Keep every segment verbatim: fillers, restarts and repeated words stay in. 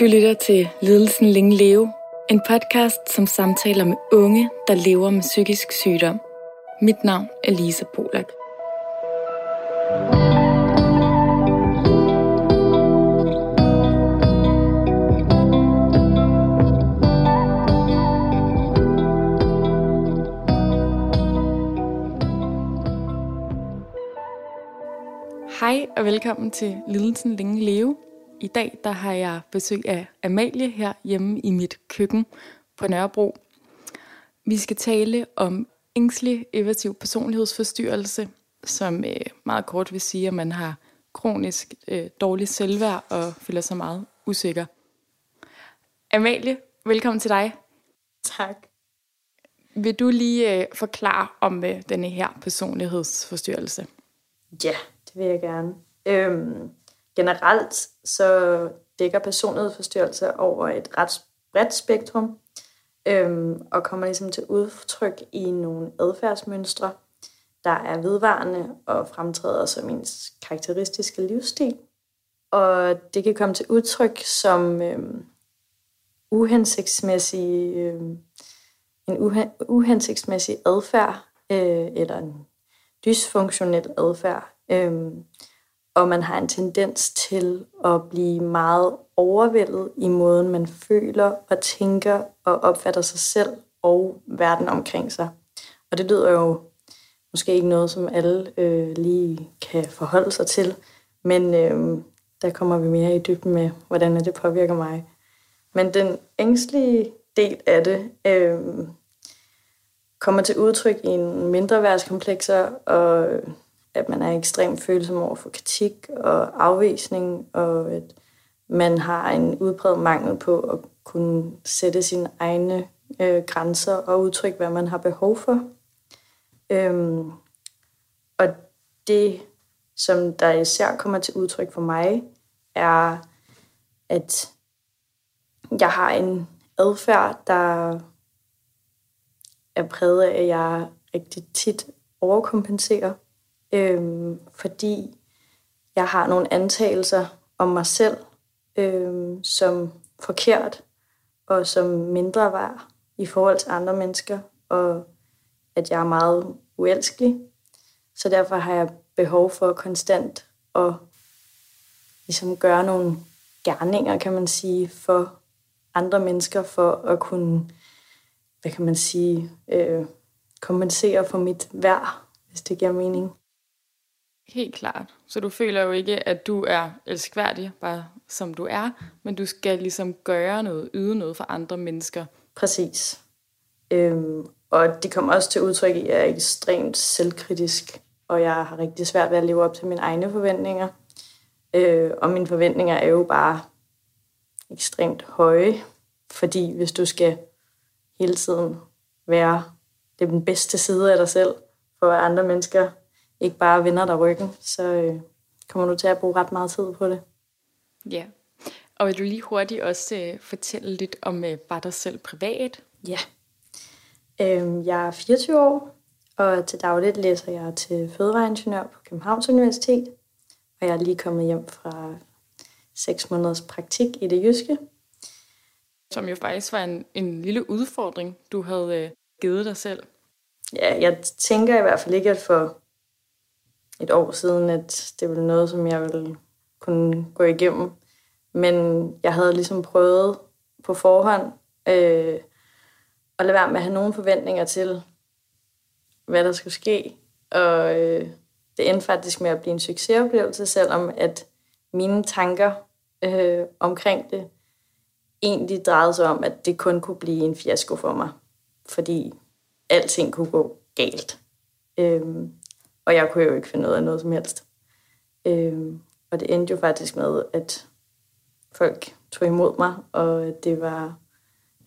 Du lytter til Lidelsen Længe Leve, en podcast, som samtaler med unge, der lever med psykisk sygdom. Mit navn er Lisa Bolag. Hej og velkommen til Lidelsen Længe Leve. I dag der har jeg besøg af Amalie her hjemme i mit køkken på Nørrebro. Vi skal tale om ængstelig evasiv personlighedsforstyrrelse, som øh, meget kort vil sige, at man har kronisk øh, dårlig selvværd og føler sig meget usikker. Amalie, velkommen til dig. Tak. Vil du lige øh, forklare om øh, denne her personlighedsforstyrrelse? Ja, det vil jeg gerne. Øhm Generelt så dækker personlighedsforstyrrelser over et ret bredt spektrum øhm, og kommer ligesom til udtryk i nogle adfærdsmønstre, der er vedvarende og fremtræder som ens karakteristiske livsstil. Og det kan komme til udtryk som øhm, uhensigtsmæssig, øhm, en uhen- uhensigtsmæssig adfærd øh, eller en dysfunktionel adfærd. Øh, og man har en tendens til at blive meget overvældet i måden, man føler og tænker og opfatter sig selv og verden omkring sig. Og det lyder jo måske ikke noget, som alle øh, lige kan forholde sig til, men øh, der kommer vi mere i dybden med, hvordan det påvirker mig. Men den ængstlige del af det øh, kommer til udtryk i en mindreværdskomplekser og at man er ekstremt følsom over for kritik og afvisning, og at man har en udbredt mangel på at kunne sætte sine egne øh, grænser og udtrykke, hvad man har behov for. Øhm, og det, som der især kommer til udtryk for mig, er, at jeg har en adfærd, der er præget af, at jeg rigtig tit overkompenserer. Øhm, fordi jeg har nogle antagelser om mig selv øhm, som forkert og som mindre værd i forhold til andre mennesker, og at jeg er meget uelskelig. Så derfor har jeg behov for konstant at ligesom gøre nogle gerninger, kan man sige, for andre mennesker, for at kunne, hvad kan man sige, øh, kompensere for mit værd, hvis det giver mening. Helt klart. Så du føler jo ikke, at du er elskværdig, bare som du er, men du skal ligesom gøre noget, yde noget for andre mennesker. Præcis. Øhm, og det kommer også til udtryk i, at jeg er ekstremt selvkritisk, og jeg har rigtig svært ved at leve op til mine egne forventninger. Øh, og mine forventninger er jo bare ekstremt høje, fordi hvis du skal hele tiden være den bedste side af dig selv, for at andre mennesker ikke bare vender dig ryggen, så kommer du til at bruge ret meget tid på det. Ja, og vil du lige hurtigt også fortælle lidt om bare dig selv privat? Ja, jeg er fireogtyve år, og til dagligt læser jeg til fødevareingeniør på Københavns Universitet, og jeg er lige kommet hjem fra seks måneders praktik i det jyske. Som jo faktisk var en, en lille udfordring, du havde givet dig selv. Ja, jeg tænker i hvert fald ikke, at for et år siden, at det var noget, som jeg ville kunne gå igennem. Men jeg havde ligesom prøvet på forhånd øh, at lade være med at have nogle forventninger til, hvad der skulle ske. Og øh, det endte faktisk med at blive en succesoplevelse, selvom at mine tanker øh, omkring det egentlig drejede sig om, at det kun kunne blive en fiasko for mig. Fordi alting kunne gå galt. Øhm, og jeg kunne jo ikke finde ud af noget som helst. Øhm, og det endte jo faktisk med, at folk tog imod mig, og det var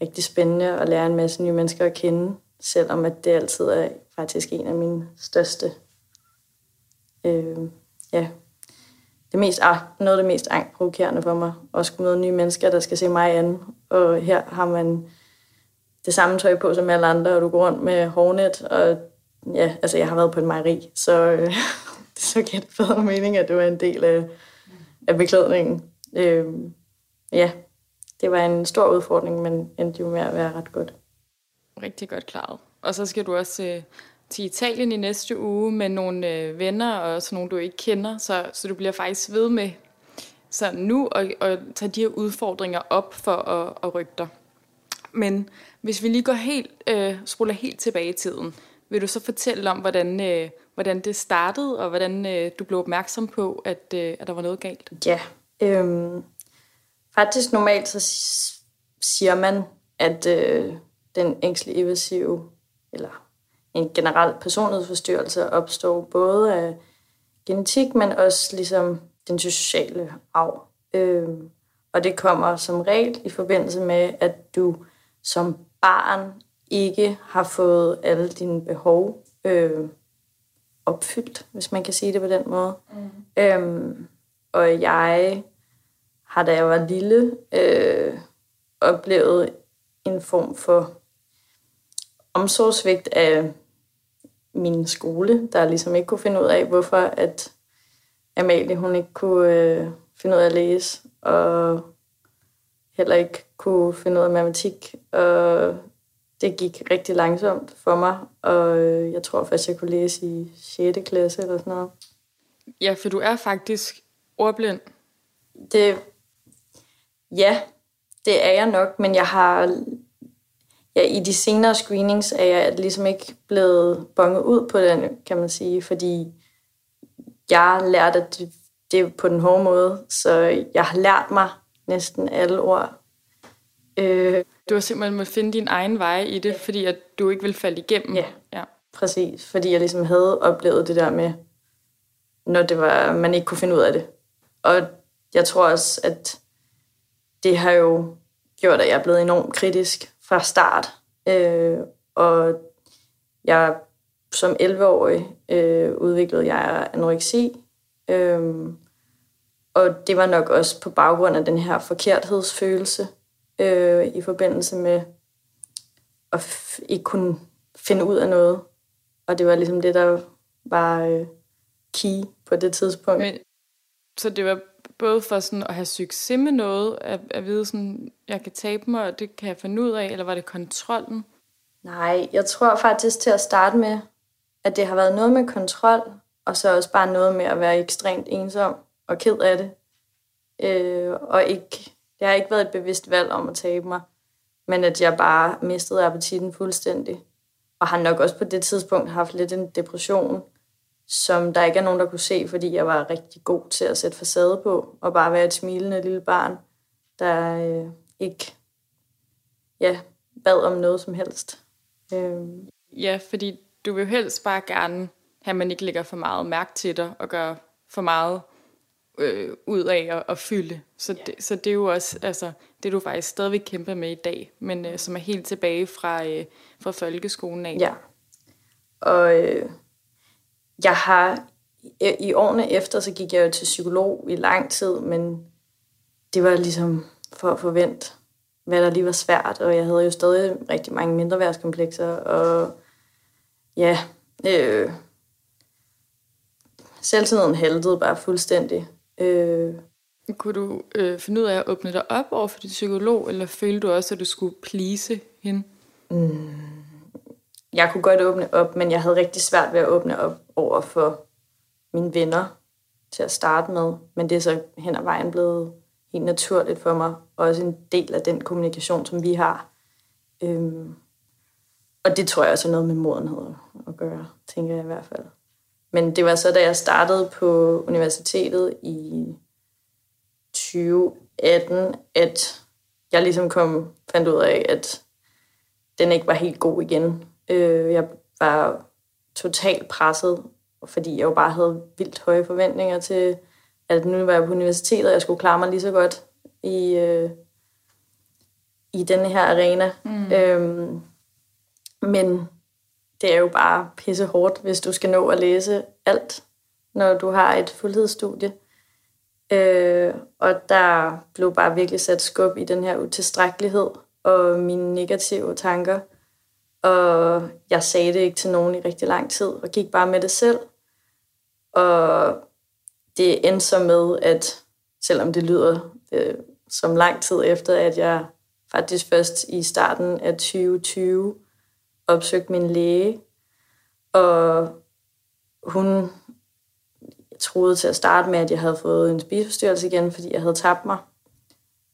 rigtig spændende at lære en masse nye mennesker at kende, selvom at det altid er faktisk en af mine største. Øhm, ja. Det mest, ah, noget af det mest angstprovokerende for mig, at skulle møde nye mennesker, der skal se mig an. Og her har man det samme tøj på som alle andre, og du går rundt med hårnet, og ja, altså jeg har været på en mejeri, så øh, så giver det bedre mening, at det var en del af, af beklædningen. Øh, ja, det var en stor udfordring, men endte jo med at være ret godt. Rigtig godt klaret. Og så skal du også øh, til Italien i næste uge med nogle øh, venner og også nogle, du ikke kender, så, så du bliver faktisk ved med så nu og, og tage de her udfordringer op for at, at rykke dig. Men hvis vi lige går helt, øh, spruller helt tilbage i tiden, vil du så fortælle om, hvordan, øh, hvordan det startede, og hvordan øh, du blev opmærksom på, at, øh, at der var noget galt? Ja, øhm, faktisk normalt så siger man, at øh, den ængstelig evasive, eller en generel personlighedsforstyrrelse, opstår både af genetik, men også ligesom den sociale arv. Øhm, og det kommer som regel i forbindelse med, at du som barn ikke har fået alle dine behov øh, opfyldt, hvis man kan sige det på den måde. Mm. Øhm, og jeg har, da jeg var lille, øh, oplevet en form for omsorgsvigt af min skole, der ligesom ikke kunne finde ud af, hvorfor at Amalie hun ikke kunne øh, finde ud af at læse, og heller ikke kunne finde ud af matematik, og det gik rigtig langsomt for mig, og jeg tror faktisk, jeg kunne læse i sjette klasse eller sådan noget. Ja, for du er faktisk ordblind. Det, ja, det er jeg nok, men jeg har ja, i de senere screenings er jeg ligesom ikke blevet bonget ud på den, kan man sige, fordi jeg lærte det, det på den hårde måde, så jeg har lært mig næsten alle ord. Øh, Du har simpelthen måttet finde din egen vej i det, fordi at du ikke ville falde igennem. Ja, ja, præcis. Fordi jeg ligesom havde oplevet det der med, når det var, man ikke kunne finde ud af det. Og jeg tror også, at det har jo gjort, at jeg er blevet enormt kritisk fra start. Øh, og jeg som elleve-årig øh, udviklede jeg anoreksi. Øh, og det var nok også på baggrund af den her forkerthedsfølelse, i forbindelse med at f- ikke kunne finde ud af noget. Og det var ligesom det, der var øh, key på det tidspunkt. Men, så det var både for sådan at have succes med noget, at, at vide sådan, jeg kan tabe mig, og det kan jeg finde ud af, eller var det kontrollen? Nej, jeg tror faktisk til at starte med, at det har været noget med kontrol, og så også bare noget med at være ekstremt ensom og ked af det. Øh, og ikke... Det har ikke været et bevidst valg om at tabe mig, men at jeg bare mistede appetitten fuldstændig. Og har nok også på det tidspunkt haft lidt en depression, som der ikke er nogen, der kunne se, fordi jeg var rigtig god til at sætte facade på, og bare være et smilende lille barn, der øh, ikke ja, bad om noget som helst. Øh. Ja, fordi du vil helst bare gerne have, at man ikke lægger for meget mærke til dig, og gør for meget Øh, ud af at, at fylde. Så, yeah. det, så det er jo også, altså, det du faktisk stadigvæk kæmper med i dag, men øh, som er helt tilbage fra, øh, fra folkeskolen af. Ja, og øh, jeg har, i, i årene efter, så gik jeg jo til psykolog i lang tid, men det var ligesom for at forvente, hvad der lige var svært, og jeg havde jo stadig rigtig mange mindreværdskomplekser, og ja, øh, selvtiden haltede bare fuldstændig. Øh. Kunne du øh, finde ud af at åbne dig op over for din psykolog, eller følte du også, at du skulle please hende? Mm. Jeg kunne godt åbne op, men jeg havde rigtig svært ved at åbne op over for mine venner til at starte med. Men det er så hen ad vejen blevet helt naturligt for mig, og også en del af den kommunikation, som vi har. Øh. Og det tror jeg også er noget med modenhed at gøre, tænker jeg i hvert fald. Men det var så, da jeg startede på universitetet i tyve atten, at jeg ligesom kom, fandt ud af, at den ikke var helt god igen. Jeg var totalt presset, fordi jeg jo bare havde vildt høje forventninger til, at nu var jeg på universitetet, og jeg skulle klare mig lige så godt i, i denne her arena. Mm. Øhm, men... Det er jo bare pisse hårdt, hvis du skal nå at læse alt, når du har et fuldtidsstudie. Øh, og der blev bare virkelig sat skub i den her utilstrækkelighed og mine negative tanker. Og jeg sagde det ikke til nogen i rigtig lang tid, og gik bare med det selv. Og det endte så med, at selvom det lyder øh, som lang tid efter, at jeg faktisk først i starten af tyve tyve opsøgte min læge. Og hun troede til at starte med, at jeg havde fået en spiseforstyrrelse igen, fordi jeg havde tabt mig.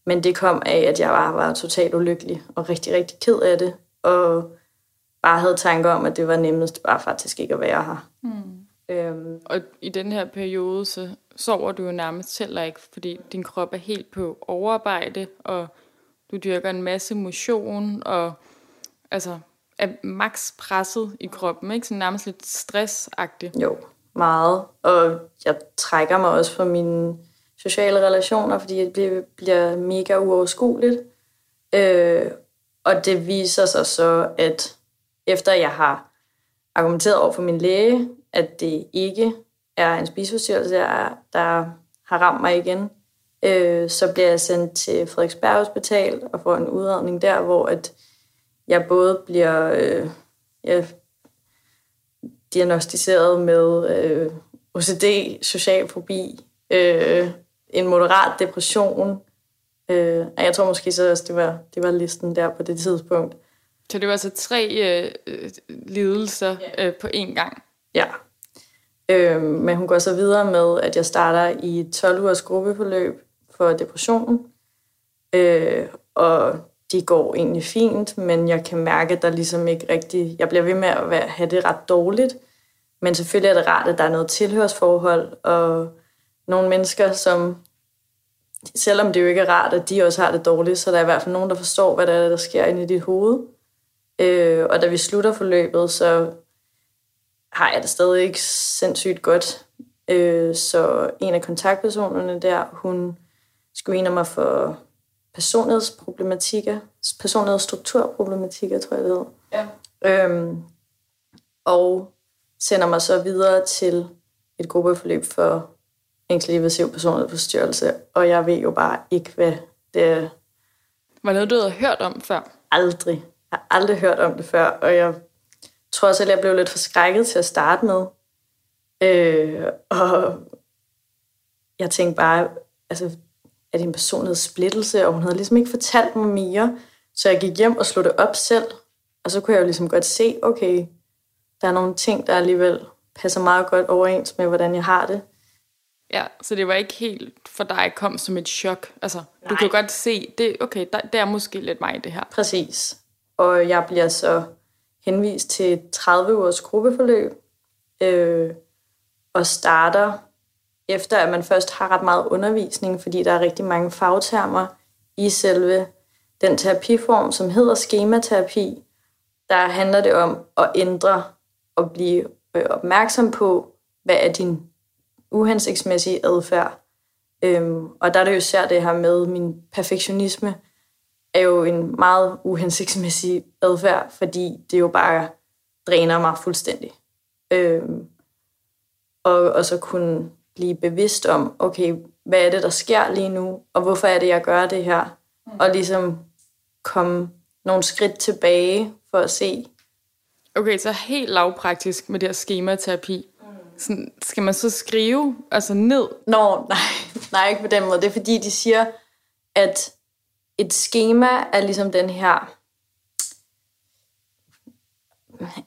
Men det kom af, at jeg bare var totalt ulykkelig og rigtig, rigtig ked af det. Og bare havde tanker om, at det var nemmest bare faktisk ikke at være her. Mm. Øhm. Og i den her periode, så sover du jo nærmest heller ikke, fordi din krop er helt på overarbejde, og du dyrker en masse motion, og altså er max presset i kroppen, ikke? Så nærmest lidt stressagtigt. Jo, meget. Og jeg trækker mig også fra mine sociale relationer, fordi det bliver mega uoverskueligt. Øh, og det viser sig så, at efter jeg har argumenteret over for min læge, at det ikke er en spiseforstyrrelse, der, der har ramt mig igen, øh, så bliver jeg sendt til Frederiksberg Hospital og får en udredning der, hvor at jeg både bliver øh, jeg diagnostiseret med øh, O C D, social fobi, øh, en moderat depression. Øh, og jeg tror måske så også, det var, det var listen der på det tidspunkt. Så det var altså tre øh, lidelser øh, på én gang? Ja. Øh, men hun går så videre med, at jeg starter i et tolv ugers gruppeforløb for depressionen. Øh, og det går egentlig fint, men jeg kan mærke, at der ligesom ikke rigtig... Jeg bliver ved med at have det ret dårligt. Men selvfølgelig er det rart, at der er noget tilhørsforhold. Og nogle mennesker, som... Selvom det jo ikke er rart, at de også har det dårligt, så der er i hvert fald nogen, der forstår, hvad der er, der sker inde i dit hoved. Øh, og da vi slutter forløbet, så har jeg det stadig ikke sindssygt godt. Øh, så en af kontaktpersonerne der, hun screener mig for personlighedsproblematikker, personlighedsstrukturproblematikker, tror jeg det hedder. Ja. Øhm, og sender mig så videre til et gruppeforløb for ængstelig invasiv personlighedsforstyrrelse, og jeg ved jo bare ikke, hvad det er. Var noget, du havde hørt om før? Aldrig. Jeg har aldrig hørt om det før, og jeg tror selv, jeg blev lidt forskrækket til at starte med. Øh, og jeg tænkte bare, altså, at det en personlighedssplittelse, og hun havde ligesom ikke fortalt mig mere, så jeg gik hjem og slog det op selv, og så kunne jeg jo ligesom godt se, okay, der er nogle ting, der alligevel passer meget godt overens med, hvordan jeg har det. Ja, så det var ikke helt for dig kom som et chok. Altså, nej. Du kunne godt se, det, okay, der, der er måske lidt mig i det her. Præcis. Og jeg bliver så henvist til et tredive ugers gruppeforløb, øh, og starter efter, at man først har ret meget undervisning, fordi der er rigtig mange fagtermer i selve den terapiform, som hedder skematerapi. Der handler det om at ændre og blive opmærksom på, hvad er din uhensigtsmæssige adfærd. Øhm, og der er det jo især det her med min perfektionisme, er jo en meget uhensigtsmæssig adfærd, fordi det jo bare dræner mig fuldstændig. Øhm, og, og så kunne blive bevidst om, okay, hvad er det, der sker lige nu, og hvorfor er det, jeg gør det her? Og ligesom komme nogle skridt tilbage for at se. Okay, så helt lavpraktisk med det her skematerapi. Sådan, skal man så skrive altså ned? Nå, nej, nej, ikke på den måde. Det er fordi, de siger, at et skema er ligesom den her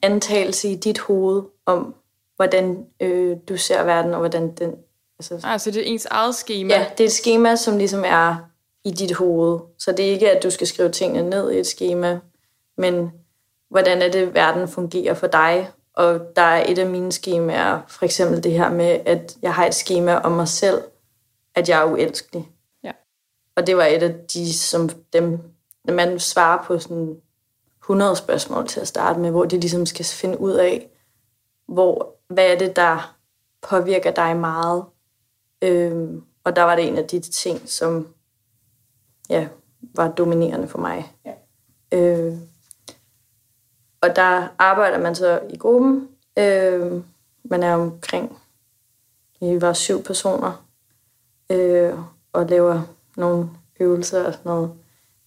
antagelse i dit hoved om, hvordan øh, du ser verden, og hvordan den... Altså, altså, det er ens eget skema? Ja, det er et skema, som ligesom er i dit hoved. Så det er ikke, at du skal skrive tingene ned i et skema, men hvordan er det, verden fungerer for dig. Og der er et af mine skemaer, for eksempel det her med, at jeg har et skema om mig selv, at jeg er uelskelig. Ja. Og det var et af de, som dem, man svarer på sådan hundrede spørgsmål til at starte med, hvor de ligesom skal finde ud af, hvor, hvad er det, der påvirker dig meget. Øhm, og der var det en af de ting, som ja, var dominerende for mig. Ja. Øh, og der arbejder man så i gruppen. Øh, man er omkring, vi var syv personer, øh, og laver nogle øvelser og sådan noget.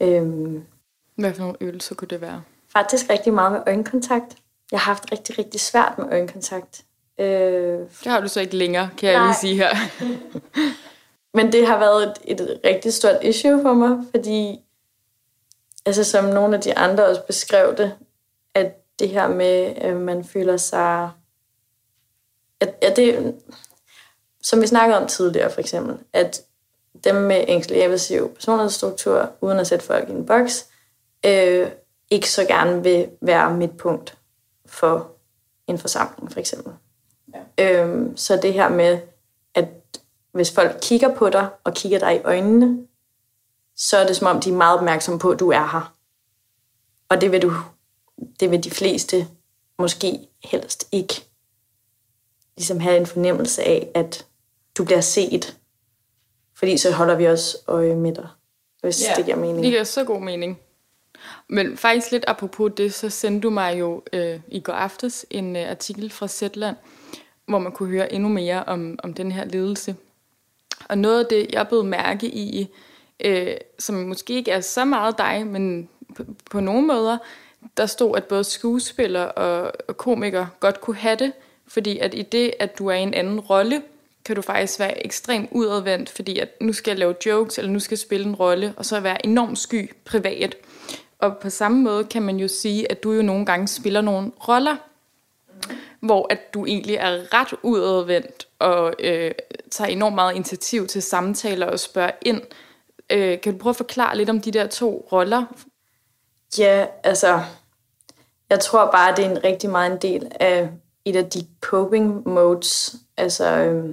Øh, Hvad for nogle øvelser kunne det være? Faktisk rigtig meget med øjenkontakt. Jeg har haft rigtig, rigtig svært med øjenkontakt. Øh, det har du så ikke længere, kan nej. Jeg lige sige her. Men det har været et, et rigtig stort issue for mig, fordi, altså som nogle af de andre også beskrev det, at det her med, at man føler sig... At, at det, som vi snakkede om tidligere for eksempel, at dem med ængstelig-aggressiv personlighedsstruktur, uden at sætte folk i en boks, øh, ikke så gerne vil være midtpunkt for en forsamling for eksempel. Ja. Øhm, så det her med, at hvis folk kigger på dig og kigger dig i øjnene, så er det som om, de er meget opmærksomme på, at du er her. Og det vil, du, det vil de fleste måske helst ikke ligesom have en fornemmelse af, at du bliver set. Fordi så holder vi også øje med dig, hvis yeah. det giver mening. Det giver så god mening. Men faktisk lidt apropos det, så sendte du mig jo øh, i går aftes en øh, artikel fra Zetland, hvor man kunne høre endnu mere om, om den her ledelse. Og noget af det, jeg blev mærke i, øh, som måske ikke er så meget dig, men på, på nogle måder, der stod, at både skuespiller og, og komiker godt kunne have det, fordi at i det, at du er i en anden rolle, kan du faktisk være ekstremt udadvendt, fordi at nu skal jeg lave jokes, eller nu skal jeg spille en rolle, og så være enormt sky privat. Og på samme måde kan man jo sige, at du jo nogle gange spiller nogle roller, hvor at du egentlig er ret udadvendt, og øh, tager enormt meget initiativ til samtaler og spørger ind. Øh, kan du prøve at forklare lidt om de der to roller? Ja, altså, jeg tror bare, det er en rigtig meget en del af et af de coping modes, altså øh,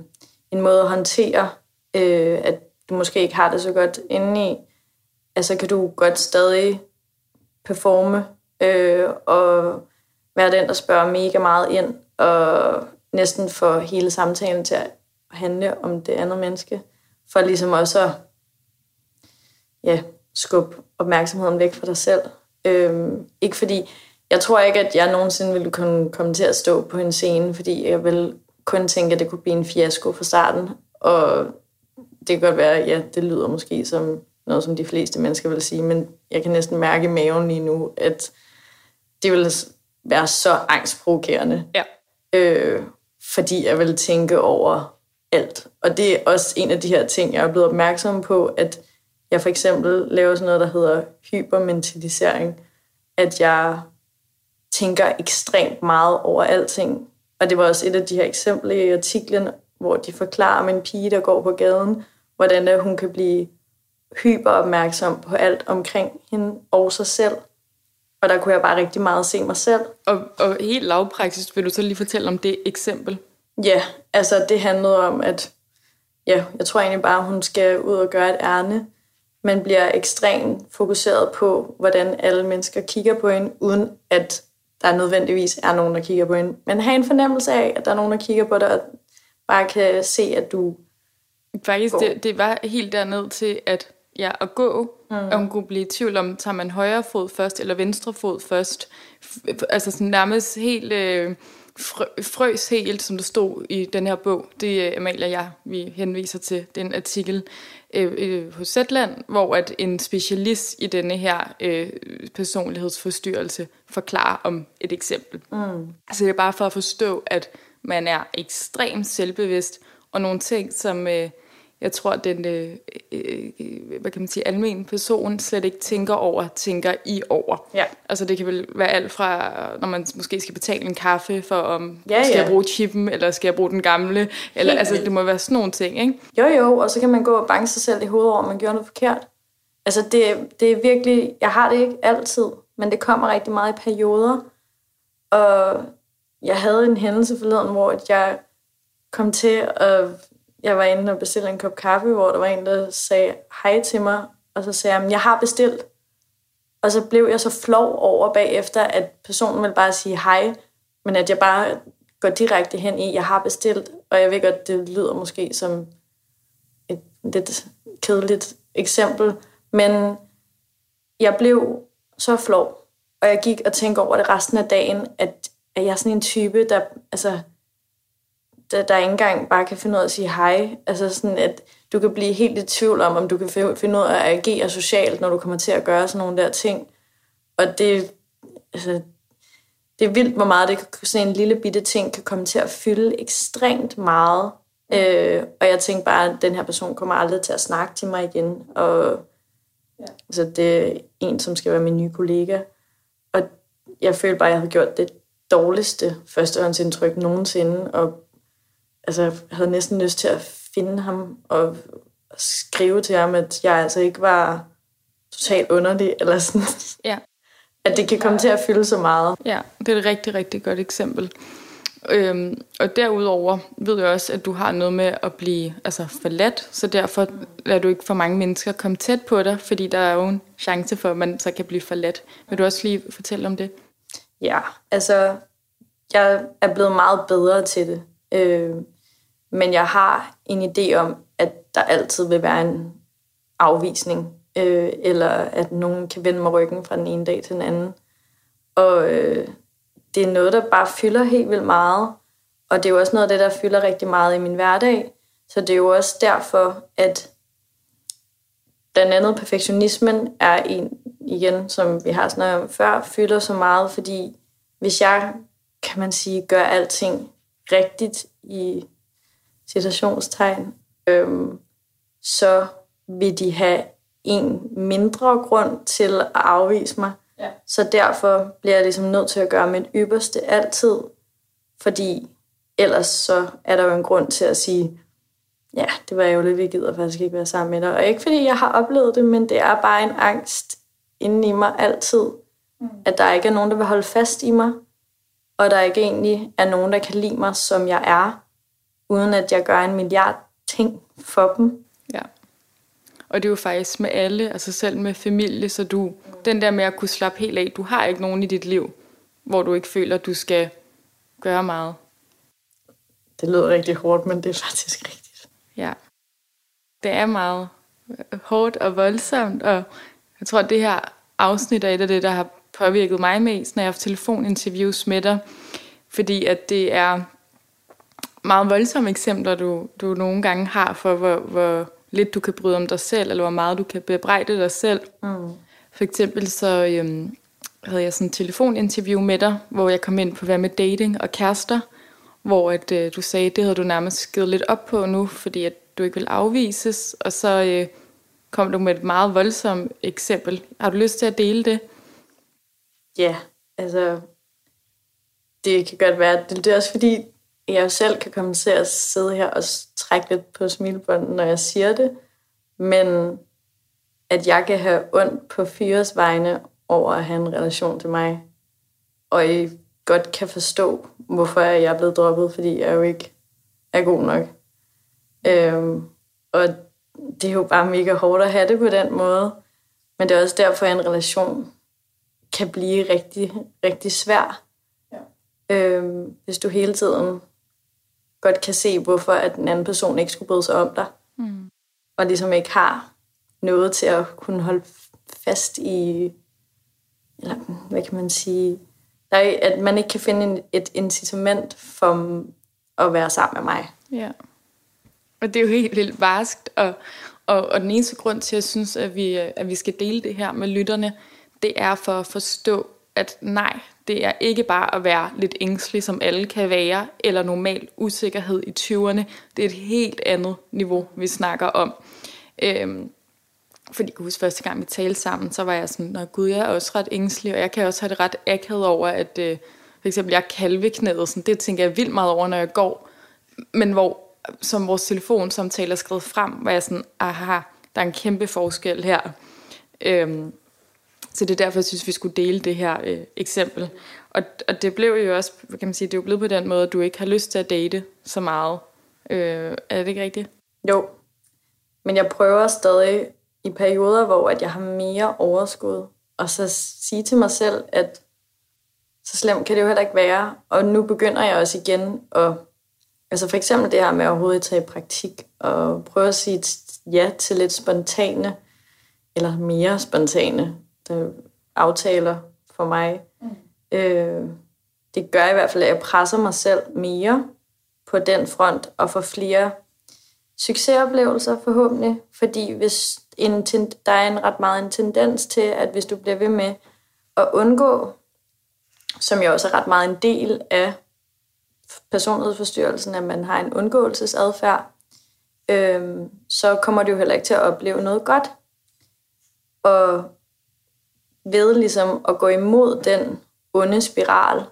en måde at håndtere, øh, at du måske ikke har det så godt indeni. Altså kan du godt stadig performe øh, og være den, der spørger mega meget ind, og næsten få hele samtalen til at handle om det andet menneske, for ligesom også at ja, skubbe opmærksomheden væk fra dig selv. Øh, ikke fordi... Jeg tror ikke, at jeg nogensinde ville kunne komme til at stå på en scene, fordi jeg ville kun tænke, at det kunne blive en fiasko fra starten. Og det kan godt være, ja, det lyder måske som noget, som de fleste mennesker vil sige, men jeg kan næsten mærke i maven lige nu, at det ville være så angstprovokerende. Ja. Øh, fordi jeg ville tænke over alt. Og det er også en af de her ting, jeg er blevet opmærksom på, at jeg for eksempel laver sådan noget, der hedder hypermentalisering. At jeg tænker ekstremt meget over alting. Og det var også et af de her eksempler i artiklen, hvor de forklarer om en pige, der går på gaden, hvordan hun kan blive hyperopmærksom på alt omkring hende og sig selv. Og der kunne jeg bare rigtig meget se mig selv. Og, og helt lavpraktisk, vil du så lige fortælle om det eksempel? Ja, altså det handlede om, at ja, jeg tror egentlig bare, hun skal ud og gøre et ærne. Man bliver ekstremt fokuseret på, hvordan alle mennesker kigger på hende, uden at der nødvendigvis er nogen, der kigger på hende. Men have en fornemmelse af, at der er nogen, der kigger på dig, og bare kan se, at du Faktisk, det, det var helt derned til, at ja, at gå, mm. og hun kunne blive i tvivl om, tager man højre fod først, eller venstre fod først. Altså sådan nærmest helt øh, frø, frøs helt, som der stod i den her bog. Det er Amalie og jeg, vi henviser til den artikel øh, øh, hos Zetland, hvor at en specialist i denne her øh, personlighedsforstyrrelse forklarer om et eksempel. Mm. Altså det er bare for at forstå, at man er ekstremt selvbevidst, og nogle ting, som øh, jeg tror, den øh, øh, hvad kan man sige, almen person slet ikke tænker over, tænker i over. Ja. Altså det kan vel være alt fra, når man måske skal betale en kaffe for, om ja, skal ja. jeg bruge chippen, eller skal jeg bruge den gamle, eller altså det må være sådan nogle ting, ikke? Jo jo, og så kan man gå og banke sig selv i hovedet over, at man gjorde noget forkert. Altså det, det er virkelig, jeg har det ikke altid, men det kommer rigtig meget i perioder. Og jeg havde en hændelse forleden, hvor jeg kom til, og jeg var inde og bestilte en kop kaffe, hvor der var en, der sagde hej til mig, og så sagde jeg, jeg har bestilt. Og så blev jeg så flov over bagefter, at personen ville bare sige hej, men at jeg bare går direkte hen i, jeg har bestilt, og jeg ved godt, det lyder måske som et lidt kedeligt eksempel, men jeg blev så flov, og jeg gik og tænkte over det resten af dagen, at, at jeg er sådan en type, der... altså der, der ikke engang bare kan finde ud af at sige hej. Altså sådan, at du kan blive helt i tvivl om, om du kan finde ud af at agere socialt, når du kommer til at gøre sådan nogle der ting. Og det, altså, det er vildt, hvor meget det, sådan en lille bitte ting kan komme til at fylde ekstremt meget Øh, og jeg tænkte bare, at den her person kommer aldrig til at snakke til mig igen. Og ja. Altså, det er en, som skal være min nye kollega. Og jeg følte bare, at jeg havde gjort det dårligste førstehåndsindtryk nogensinde. Og altså, jeg havde næsten lyst til at finde ham og skrive til ham, at jeg altså ikke var totalt underlig. Eller sådan. Ja. At det kan komme til at fylde så meget. Ja, det er et rigtig, rigtig godt eksempel. Øhm, og derudover ved jeg også, at du har noget med at blive altså forladt, så derfor lader du ikke for mange mennesker komme tæt på dig, fordi der er jo en chance for, at man så kan blive forladt. Vil du også lige fortælle om det? Ja, altså jeg er blevet meget bedre til det, øh, men jeg har en idé om, at der altid vil være en afvisning, øh, eller at nogen kan vende mig ryggen fra den ene dag til den anden, og øh, det er noget, der bare fylder helt vildt meget, og det er jo også noget af det, der fylder rigtig meget i min hverdag. Så det er jo også derfor, at blandt andet perfektionismen er en, igen, som vi har snakket om før, fylder så meget, fordi hvis jeg, kan man sige, gør alting rigtigt i citationstegn, øhm, så vil de have en mindre grund til at afvise mig. Ja. Så derfor bliver jeg ligesom nødt til at gøre mit ypperste altid, fordi ellers så er der jo en grund til at sige, ja, det var ærgerligt, vi gider faktisk ikke være sammen med dig. Og ikke fordi jeg har oplevet det, men det er bare en angst inde i mig altid, mm. at der ikke er nogen, der vil holde fast i mig, og der ikke egentlig er nogen, der kan lide mig, som jeg er, uden at jeg gør en milliard ting for dem. Ja. Og det er jo faktisk med alle, altså selv med familie, så du, den der med at kunne slappe helt af, du har ikke nogen i dit liv, hvor du ikke føler, at du skal gøre meget. Det lyder rigtig hårdt, men det er faktisk rigtigt. Ja, det er meget hårdt og voldsomt, og jeg tror, at det her afsnit er et af det, der har påvirket mig mest, når jeg har haft telefoninterviews med dig, fordi at det er meget voldsomme eksempler, du, du nogle gange har for, hvor... hvor lidt du kan bryde om dig selv, eller hvor meget du kan bebrejde dig selv. Mm. For eksempel så øhm, havde jeg sådan et telefoninterview med dig, hvor jeg kom ind på hvad med dating og kærester, hvor at, øh, du sagde, det havde du nærmest givet lidt op på nu, fordi at du ikke vil afvises, og så øh, kom du med et meget voldsomt eksempel. Har du lyst til at dele det? Ja, altså det kan godt være, det er også fordi, jeg selv kan komme til at sidde her og trække lidt på smilebånden, når jeg siger det, men at jeg kan have ondt på fyres vegne over at have en relation til mig, og I godt kan forstå, hvorfor jeg er blevet droppet, fordi jeg jo ikke er god nok. Øhm, og det er jo bare mega hårdt at have det på den måde, men det er også derfor, at en relation kan blive rigtig, rigtig svær, øhm, hvis du hele tiden godt kan se, hvorfor at den anden person ikke skulle bryde sig om dig, mm. og ligesom ikke har noget til at kunne holde fast i, eller hvad kan man sige, der er, at man ikke kan finde et incitament for at være sammen med mig. Ja, og det er jo helt vildt varskt, og, og, og den eneste grund til, at jeg synes, at vi, at vi skal dele det her med lytterne, det er for at forstå, at nej, det er ikke bare at være lidt ængstelig, som alle kan være, eller normal usikkerhed i tyverne. Det er et helt andet niveau, vi snakker om. Øhm, fordi jeg kan huske, første gang vi talte sammen, så var jeg sådan, nå gud, jeg er også ret ængstelig, og jeg kan også have det ret akavet over, at øh, for eksempel jeg kalveknædet, sådan, det tænker jeg vildt meget over, når jeg går. Men hvor, som vores telefonsamtale er skrevet frem, var jeg sådan, aha, der er en kæmpe forskel her. Øhm, Så det er derfor, jeg synes, vi skulle dele det her øh, eksempel. Og, og det blev jo også, kan man sige, det er jo blevet på den måde, at du ikke har lyst til at date så meget. Øh, er det ikke rigtigt? Jo, men jeg prøver stadig i perioder, hvor at jeg har mere overskud, og så sige til mig selv, at så slemt kan det jo heller ikke være. Og nu begynder jeg også igen at, altså for eksempel det her med overhovedet at tage praktik, og prøve at sige ja til lidt spontane, eller mere spontane, aftaler for mig. Mm. Øh, det gør i hvert fald, at jeg presser mig selv mere på den front, og får flere succesoplevelser forhåbentlig, fordi hvis en ten, der er en ret meget en tendens til, at hvis du bliver ved med at undgå, som jo også er ret meget en del af personlighedsforstyrrelsen, at man har en undgåelsesadfærd, øh, så kommer det jo heller ikke til at opleve noget godt. Og ved ligesom at gå imod den onde spiral,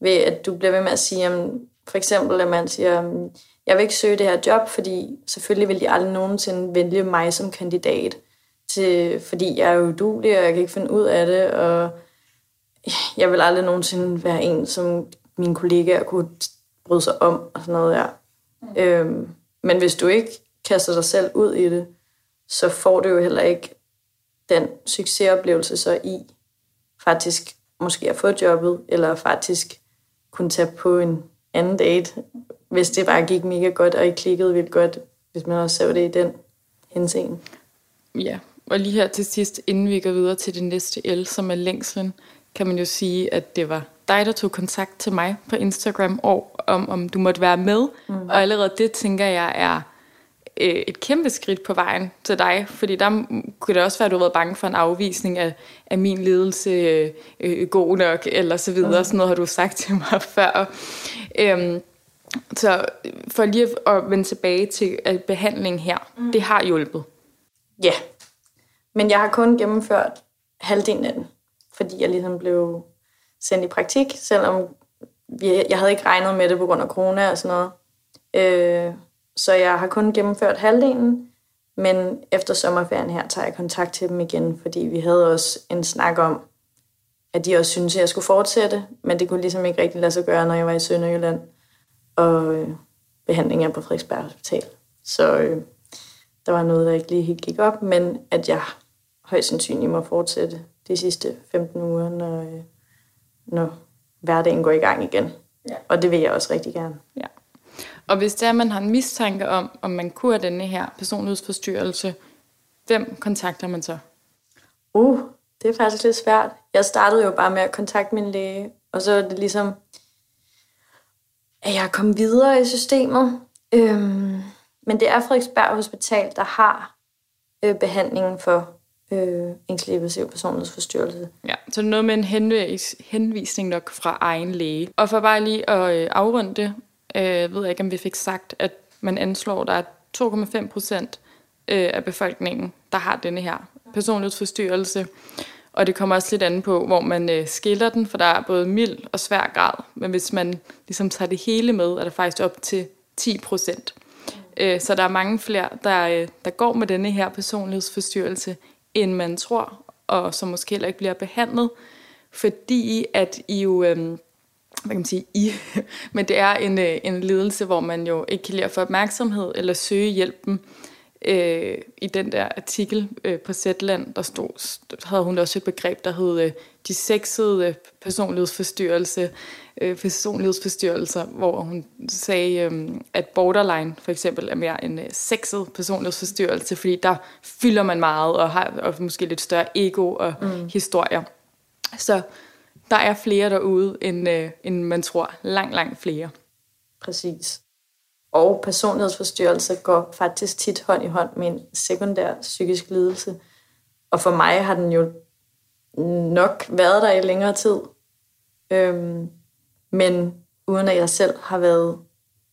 ved at du bliver ved med at sige, for eksempel at man siger, jeg vil ikke søge det her job, fordi selvfølgelig vil de aldrig nogensinde vælge mig som kandidat, til, fordi jeg er uduelig, og jeg kan ikke finde ud af det, og jeg vil aldrig nogensinde være en, som mine kollegaer kunne bryde sig om, og sådan noget der. Mm. Øhm, men hvis du ikke kaster dig selv ud i det, så får du jo heller ikke den succesoplevelse så i faktisk måske at få jobbet, eller faktisk kunne tage på en anden date, hvis det bare gik mega godt, og I klikkede vildt godt, hvis man også så det i den henseende. Ja, og lige her til sidst, inden vi går videre til det næste L, som er længslen, kan man jo sige, at det var dig, der tog kontakt til mig på Instagram, og om, om du måtte være med, mm. og allerede det, tænker jeg, er et kæmpe skridt på vejen til dig, fordi der kunne det også være, at du havde været bange for en afvisning af, af min ledelse øh, øh, god nok, eller så videre, mm. sådan noget har du sagt til mig før. Øhm, så for lige at vende tilbage til behandling her, mm. det har hjulpet. Ja, men jeg har kun gennemført halvdelen af den, fordi jeg ligesom blev sendt i praktik, selvom jeg havde ikke regnet med det på grund af corona og sådan noget. Øh, Så jeg har kun gennemført halvdelen, men efter sommerferien her tager jeg kontakt til dem igen, fordi vi havde også en snak om, at de også syntes, at jeg skulle fortsætte, men det kunne ligesom ikke rigtig lade sig gøre, når jeg var i Sønderjylland og behandlingen på Frederiksberg Hospital. Så øh, der var noget, der ikke lige helt gik op, men at jeg højst sandsynligt må fortsætte de sidste femten uger, når, øh, når hverdagen går i gang igen. Ja. Og det vil jeg også rigtig gerne. Ja. Og hvis der man har en mistanke om, om man kunne have denne her personlighedsforstyrrelse, hvem kontakter man så? Uh, det er faktisk lidt svært. Jeg startede jo bare med at kontakte min læge, og så er det ligesom, at jeg er kommet videre i systemet. Øhm, men det er Frederiksberg Hospital, der har øh, behandlingen for øh, ængstelig-depressiv personlighedsforstyrrelse. Ja, så noget med en henvisning nok fra egen læge. Og for bare lige at afrunde det, jeg ved ikke, om vi fik sagt, at man anslår, at der er to komma fem procent af befolkningen, der har denne her personlighedsforstyrrelse. Og det kommer også lidt an på, hvor man skiller den, for der er både mild og svær grad. Men hvis man ligesom tager det hele med, er der faktisk op til ti procent. Så der er mange flere, der, der går med denne her personlighedsforstyrrelse, end man tror, og som måske heller ikke bliver behandlet, fordi at I jo... hvad kan man sige, i, men det er en, en lidelse, hvor man jo ikke kan lære for opmærksomhed eller søge hjælpen. Øh, I den der artikel øh, på Zetland, der stod, havde hun også et begreb, der hed øh, de sexede personlighedsforstyrrelse, øh, personlighedsforstyrrelser, hvor hun sagde, øh, at borderline for eksempel er mere en øh, sexet personlighedsforstyrrelse, fordi der fylder man meget og har og måske lidt større ego og mm. historier. Så der er flere derude, end, øh, end man tror. Langt, langt flere. Præcis. Og personlighedsforstyrrelser går faktisk tit hånd i hånd med en sekundær psykisk lidelse. Og for mig har den jo nok været der i længere tid. Øhm, men uden at jeg selv har været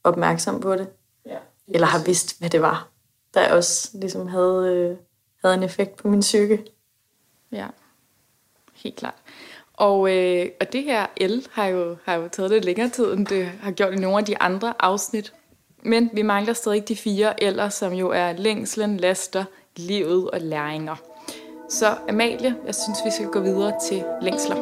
opmærksom på det. Ja, eller har vidst, hvad det var. Der også ligesom havde, øh, havde en effekt på min psyke. Ja, helt klart. Og, øh, og det her L har jo, har jo taget lidt længere tid, end det har gjort i nogle af de andre afsnit. Men vi mangler stadig de fire L'er, som jo er længslen, laster, livet og læringer. Så Amalie, jeg synes, vi skal gå videre til længsler.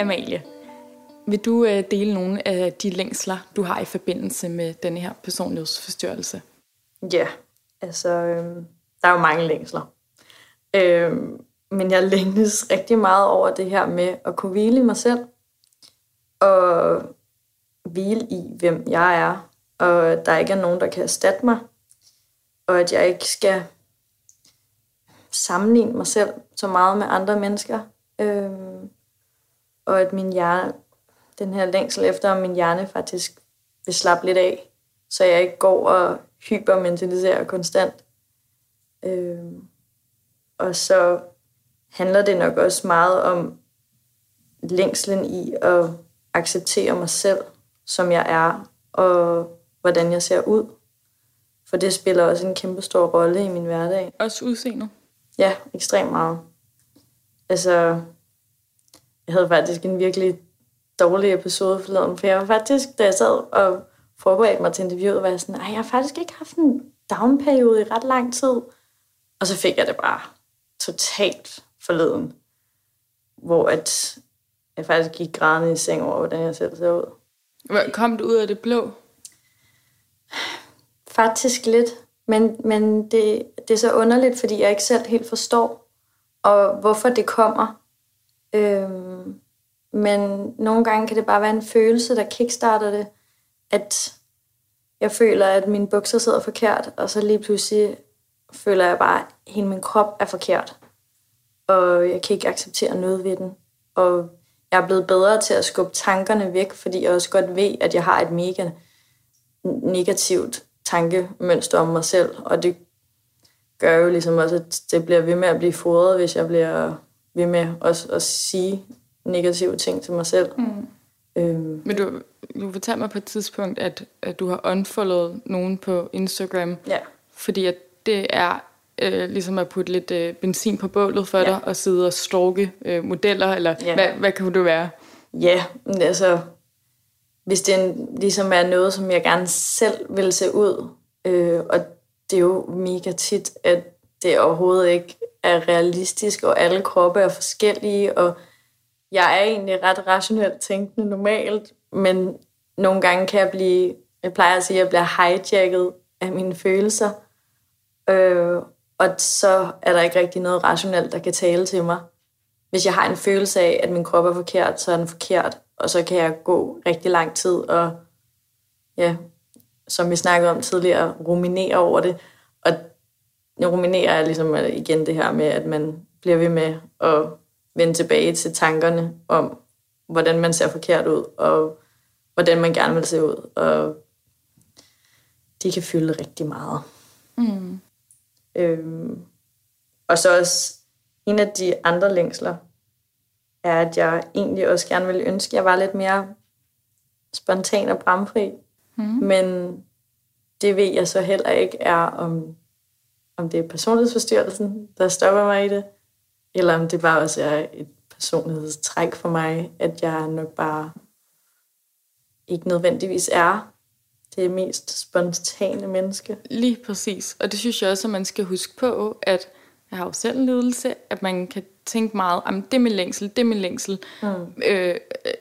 Amalie. Vil du dele nogle af de længsler, du har i forbindelse med denne her personlighedsforstyrrelse? Ja, yeah, altså, øh, der er jo mange længsler. Øh, men jeg længes rigtig meget over det her med at kunne hvile i mig selv. Og hvile i, hvem jeg er. Og der ikke er nogen, der kan erstatte mig. Og at jeg ikke skal sammenligne mig selv så meget med andre mennesker. Øh, og at min hjerne... den her længsel efter, om min hjerne faktisk vil slappe lidt af, så jeg ikke går og hypermentaliserer konstant. Øh, og så handler det nok også meget om længslen i at acceptere mig selv, som jeg er, og hvordan jeg ser ud. For det spiller også en kæmpe stor rolle i min hverdag. Også udseendet? Ja, ekstremt meget. Altså, jeg havde faktisk en virkelig dårlig episode forleden, for jeg var faktisk, da jeg sad og forberedte mig til interviewet, var jeg sådan, ej, jeg har faktisk ikke haft en down-periode i ret lang tid. Og så fik jeg det bare totalt forleden, hvor at jeg faktisk gik grædende i seng over, hvordan jeg selv ser ud. Kom du ud af det blå? Faktisk lidt, men, men det, det er så underligt, fordi jeg ikke selv helt forstår, og hvorfor det kommer. Øhm, men nogle gange kan det bare være en følelse, der kickstarter det, at jeg føler, at mine bukser sidder forkert, og så lige pludselig føler jeg bare, at hele min krop er forkert, og jeg kan ikke acceptere noget ved den, og jeg er blevet bedre til at skubbe tankerne væk, fordi jeg også godt ved, at jeg har et mega negativt tankemønster om mig selv, og det gør jo ligesom også, at det bliver ved med at blive fodret, hvis jeg bliver ved med også at sige negative ting til mig selv. Mm. Øhm. Men du, du fortalte mig på et tidspunkt, at, at du har unfollowet nogen på Instagram, ja. Fordi at det er øh, ligesom at putte lidt øh, benzin på bålet for ja. dig, og sidde og stalke øh, modeller, eller ja. hvad, hvad kan du være? Ja, altså, hvis det er, ligesom er noget, som jeg gerne selv vil se ud, øh, og det er jo mega tit, at det overhovedet ikke er realistisk, og alle kroppe er forskellige, og jeg er egentlig ret rationelt tænkende normalt, men nogle gange kan jeg blive, jeg plejer at sige, at jeg bliver hijacket af mine følelser, øh, og så er der ikke rigtig noget rationelt, der kan tale til mig. Hvis jeg har en følelse af, at min krop er forkert, så er den forkert, og så kan jeg gå rigtig lang tid og, ja, som vi snakkede om tidligere, ruminere over det. Og ruminere er ligesom igen det her med, at man bliver ved med at vende tilbage til tankerne om, hvordan man ser forkert ud, og hvordan man gerne vil se ud. Og de kan fylde rigtig meget. Mm. Øhm, og så også en af de andre længsler, er, at jeg egentlig også gerne ville ønske, at jeg var lidt mere spontan og bramfri. Mm. Men det ved jeg så heller ikke er, om, om det er personlighedsforstyrrelsen, der stopper mig i det, eller om det bare også er et personlighedstræk for mig, at jeg nok bare ikke nødvendigvis er det mest spontane menneske. Lige præcis. Og det synes jeg også, at man skal huske på, at jeg har jo selv en lidelse, at man kan tænke meget, jamen det er min længsel, det er min længsel. Mm. Øh,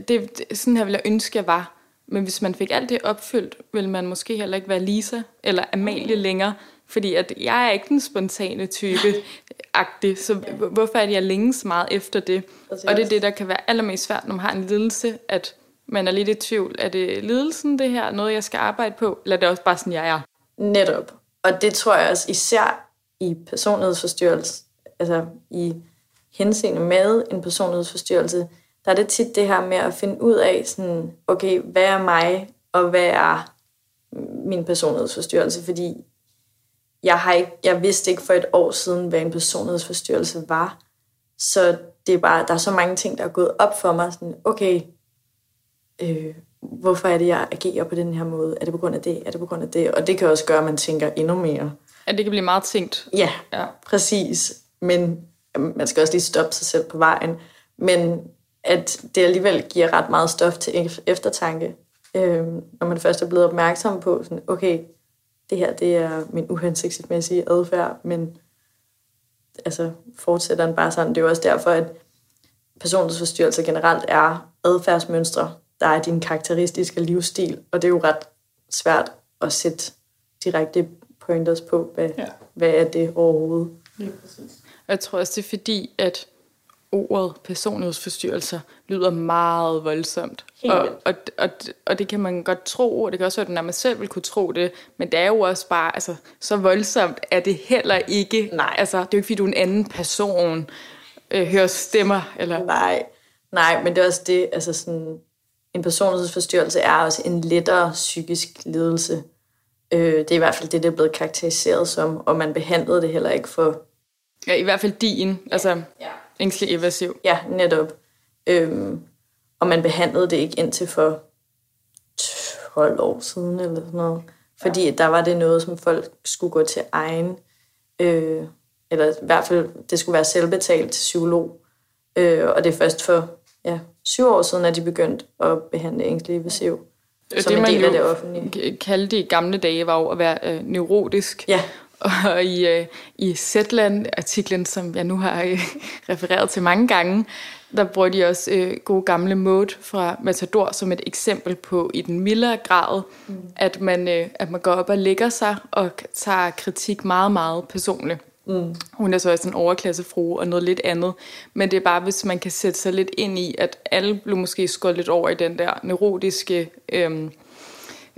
det, det, sådan her ville jeg ønske, jeg var. Men hvis man fik alt det opfyldt, ville man måske heller ikke være Lisa eller Amalie længere. Fordi at jeg er ikke den spontane type-agtig, så ja. Hvorfor er det, jeg længes meget efter det? Altså, og det er det, der kan være allermest svært, når man har en lidelse, at man er lidt i tvivl. Er det lidelsen, det her, noget jeg skal arbejde på? Eller er det også bare sådan, jeg er? Netop. Og det tror jeg også især i personlighedsforstyrrelse, altså i henseende med en personlighedsforstyrrelse, der er det tit det her med at finde ud af, sådan, okay, hvad er mig, og hvad er min personlighedsforstyrrelse? Fordi jeg, har ikke, jeg vidste ikke for et år siden, hvad en personlighedsforstyrrelse var. Så det er bare, der er så mange ting, der er gået op for mig. Sådan, okay, øh, hvorfor er det, jeg agerer på den her måde? Er det på grund af det? Er det på grund af det? Og det kan også gøre, at man tænker endnu mere. At det kan blive meget tænkt. Ja, ja. Præcis. Men man skal også lige stoppe sig selv på vejen. Men at det alligevel giver ret meget stof til eftertanke, øh, når man først er blevet opmærksom på, sådan, okay, det her det er min uhensigtsmæssige adfærd, men altså, fortsætter den bare sådan. Det er jo også derfor, at personlighedsforstyrrelser generelt er adfærdsmønstre, der er din karakteristiske livsstil, og det er jo ret svært at sætte direkte pointers på, hvad, ja. hvad er det overhovedet. Lige præcis. Jeg tror også, det er fordi, at ordet personlighedsforstyrrelser lyder meget voldsomt. Og, og, og, og det kan man godt tro, og det kan også være, at man nærmest selv vil kunne tro det, men det er jo også bare, altså, så voldsomt er det heller ikke. Nej. Altså, det er jo ikke, fordi du er en anden person, øh, hører stemmer, eller... Nej, nej, men det er også det, altså sådan, en personlighedsforstyrrelse er også en lettere psykisk lidelse, Det er i hvert fald det, det er blevet karakteriseret som, og man behandlede det heller ikke for... Ja, i hvert fald din, altså ja. Ængstelig evasiv. Ja, netop. Øhm, og man behandlede det ikke indtil for tolv år siden, eller sådan noget. Fordi ja. Der var det noget, som folk skulle gå til egen... Øh, eller i hvert fald, det skulle være selvbetalt til psykolog. Øh, og det er først for ja, syv år siden, at de begyndte at behandle ængstelig evasiv. Som det, en del af det offentlige. Kaldte det i gamle dage, var jo at være øh, neurotisk. Ja. Og i, øh, i Zetland-artiklen, som jeg nu har øh, refereret til mange gange, der bruger de også øh, gode gamle mode fra Matador som et eksempel på i den mildere grad, mm. at, man, øh, at man går op og lægger sig og tager kritik meget, meget personligt. Mm. Hun er så også en overklassefrue og noget lidt andet. Men det er bare, hvis man kan sætte sig lidt ind i, at alle blev måske skåret lidt over i den der neurotiske øhm,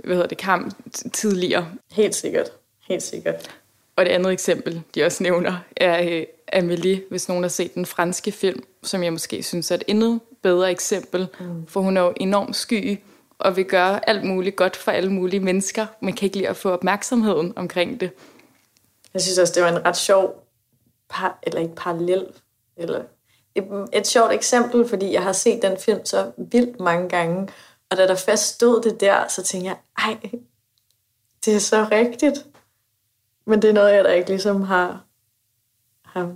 hvad hedder det, kamp tidligere. Helt sikkert. Helt sikkert. Og det andet eksempel, de også nævner, er øh, Amalie, hvis nogen har set den franske film, som jeg måske synes er et endnu bedre eksempel, mm. for hun er jo enormt sky og vil gøre alt muligt godt for alle mulige mennesker, men kan ikke lide at få opmærksomheden omkring det. Jeg synes også, det var en ret sjov, par, eller ikke parallel, eller et, et sjovt eksempel, fordi jeg har set den film så vildt mange gange, og da der fast stod det der, så tænkte jeg, ej, det er så rigtigt. Men det er noget, jeg da ikke ligesom har, har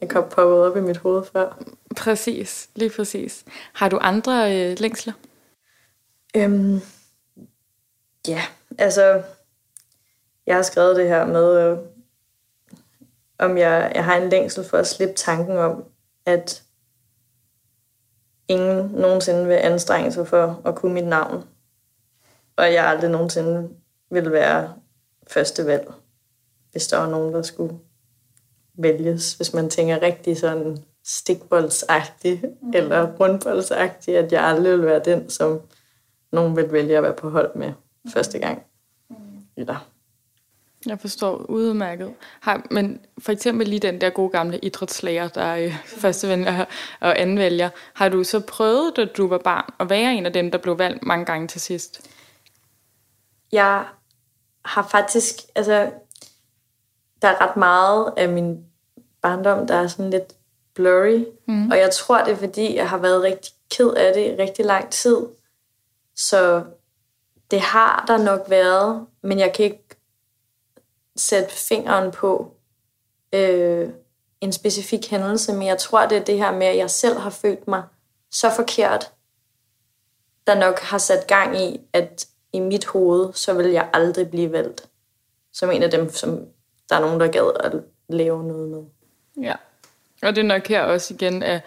jeg kom poppet op i mit hoved før. Præcis, lige præcis. Har du andre øh, længsler? Øhm, ja, altså... Jeg har skrevet det her med, øh, om jeg, jeg har en længsel for at slippe tanken om, at ingen nogensinde vil anstrenge sig for at kunne mit navn. Og jeg aldrig nogensinde vil være første valg, hvis der var nogen, der skulle vælges. Hvis man tænker rigtig sådan stikboldsagtigt mm. eller rundboldsagtigt, at jeg aldrig vil være den, som nogen vil vælge at være på hold med første gang. Mm. Eller... Jeg forstår udmærket. Har, men for eksempel lige den der gode gamle idrætslærer, der er øh, førstevælger og andenvælger. Har du så prøvet, da du var barn, at være en af dem, der blev valgt mange gange til sidst? Jeg har faktisk... Altså, der er ret meget af min barndom, der er sådan lidt blurry. Mm. Og jeg tror, det er fordi, jeg har været rigtig ked af det i rigtig lang tid. Så det har der nok været, men jeg kan ikke... sætte fingeren på øh, en specifik hændelse, men jeg tror, det er det her med, at jeg selv har følt mig så forkert, der nok har sat gang i, at i mit hoved, så vil jeg aldrig blive valgt. Som en af dem, som der er nogen, der gad at lave noget med. Ja, og det er nok her også igen, at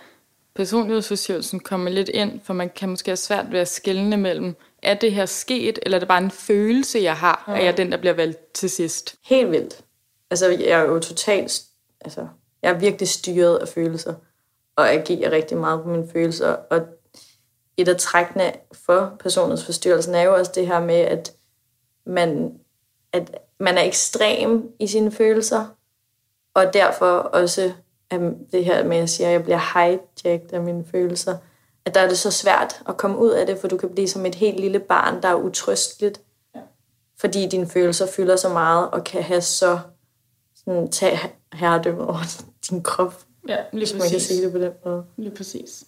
personlighedsforstyrrelsen kommer lidt ind, for man kan måske have svært ved at skelne mellem, er det her sket, eller er det bare en følelse, jeg har, at jeg er den, der bliver valgt til sidst? Helt vildt. Altså, jeg er jo totalt... Altså, jeg er virkelig styret af følelser, og agerer rigtig meget på mine følelser. Og et af trækkene for personlighedsforstyrrelsen er jo også det her med, at man, at man er ekstrem i sine følelser, og derfor også det her med, at jeg siger, at jeg bliver hijacked af mine følelser, at der er det så svært at komme ud af det, for du kan blive som et helt lille barn, der er utrøsteligt, ja. Fordi dine følelser fylder så meget, og kan have så sådan, tage herredømme over din krop, ja, hvis man kan sige det på den måde. Lige præcis.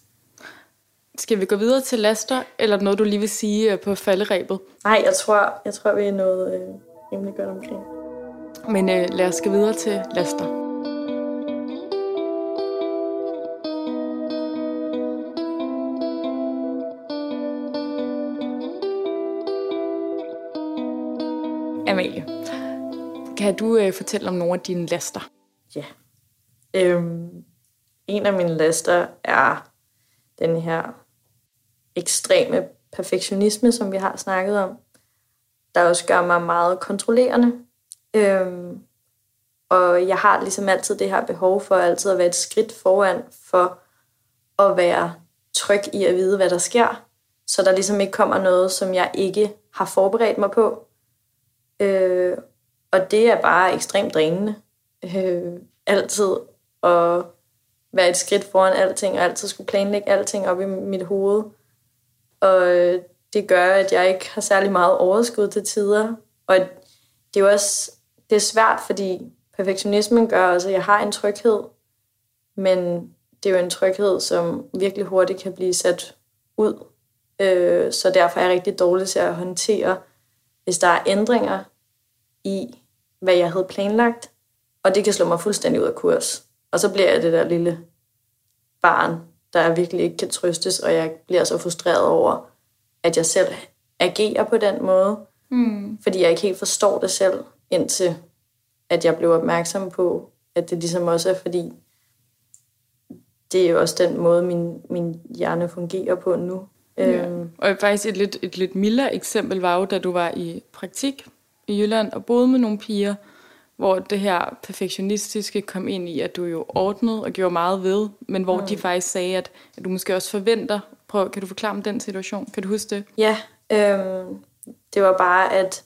Skal vi gå videre til laster, eller noget, du lige vil sige på falderebet? Nej, jeg tror, jeg tror vi er noget øh, rimelig godt omkring. Men øh, lad os gå videre til laster. Amalie, kan du øh, fortælle om nogle af dine laster? Ja. Øhm, en af mine laster er den her ekstreme perfektionisme, som vi har snakket om, der også gør mig meget kontrollerende. Øhm, og jeg har ligesom altid det her behov for altid at være et skridt foran for at være tryg i at vide, hvad der sker, så der ligesom ikke kommer noget, som jeg ikke har forberedt mig på. Øh, og det er bare ekstremt drænende øh, altid at være et skridt foran alting og altid skulle planlægge alting op i mit hoved, og det gør, at jeg ikke har særlig meget overskud til tider Og det er jo også det er svært, fordi perfektionismen gør også, at jeg har en tryghed, men det er jo en tryghed, som virkelig hurtigt kan blive sat ud. Øh, så derfor er jeg rigtig dårlig til at håndtere, hvis der er ændringer i, hvad jeg havde planlagt, og det kan slå mig fuldstændig ud af kurs. Og så bliver jeg det der lille barn, der virkelig ikke kan trøstes, og jeg bliver så frustreret over, at jeg selv agerer på den måde, mm. fordi jeg ikke helt forstår det selv, indtil at jeg blev opmærksom på, at det ligesom også er, fordi det er jo også den måde, min, min hjerne fungerer på nu. Ja. Øhm. Og faktisk et lidt, et lidt mildere eksempel var jo, da du var i praktik i Jylland og boede med nogle piger, hvor det her perfektionistiske kom ind i, at du jo ordnede og gjorde meget ved, men hvor mm. de faktisk sagde, at, at du måske også forventer. Prøv, kan du forklare om den situation? Kan du huske det? Ja, øhm, det var bare, at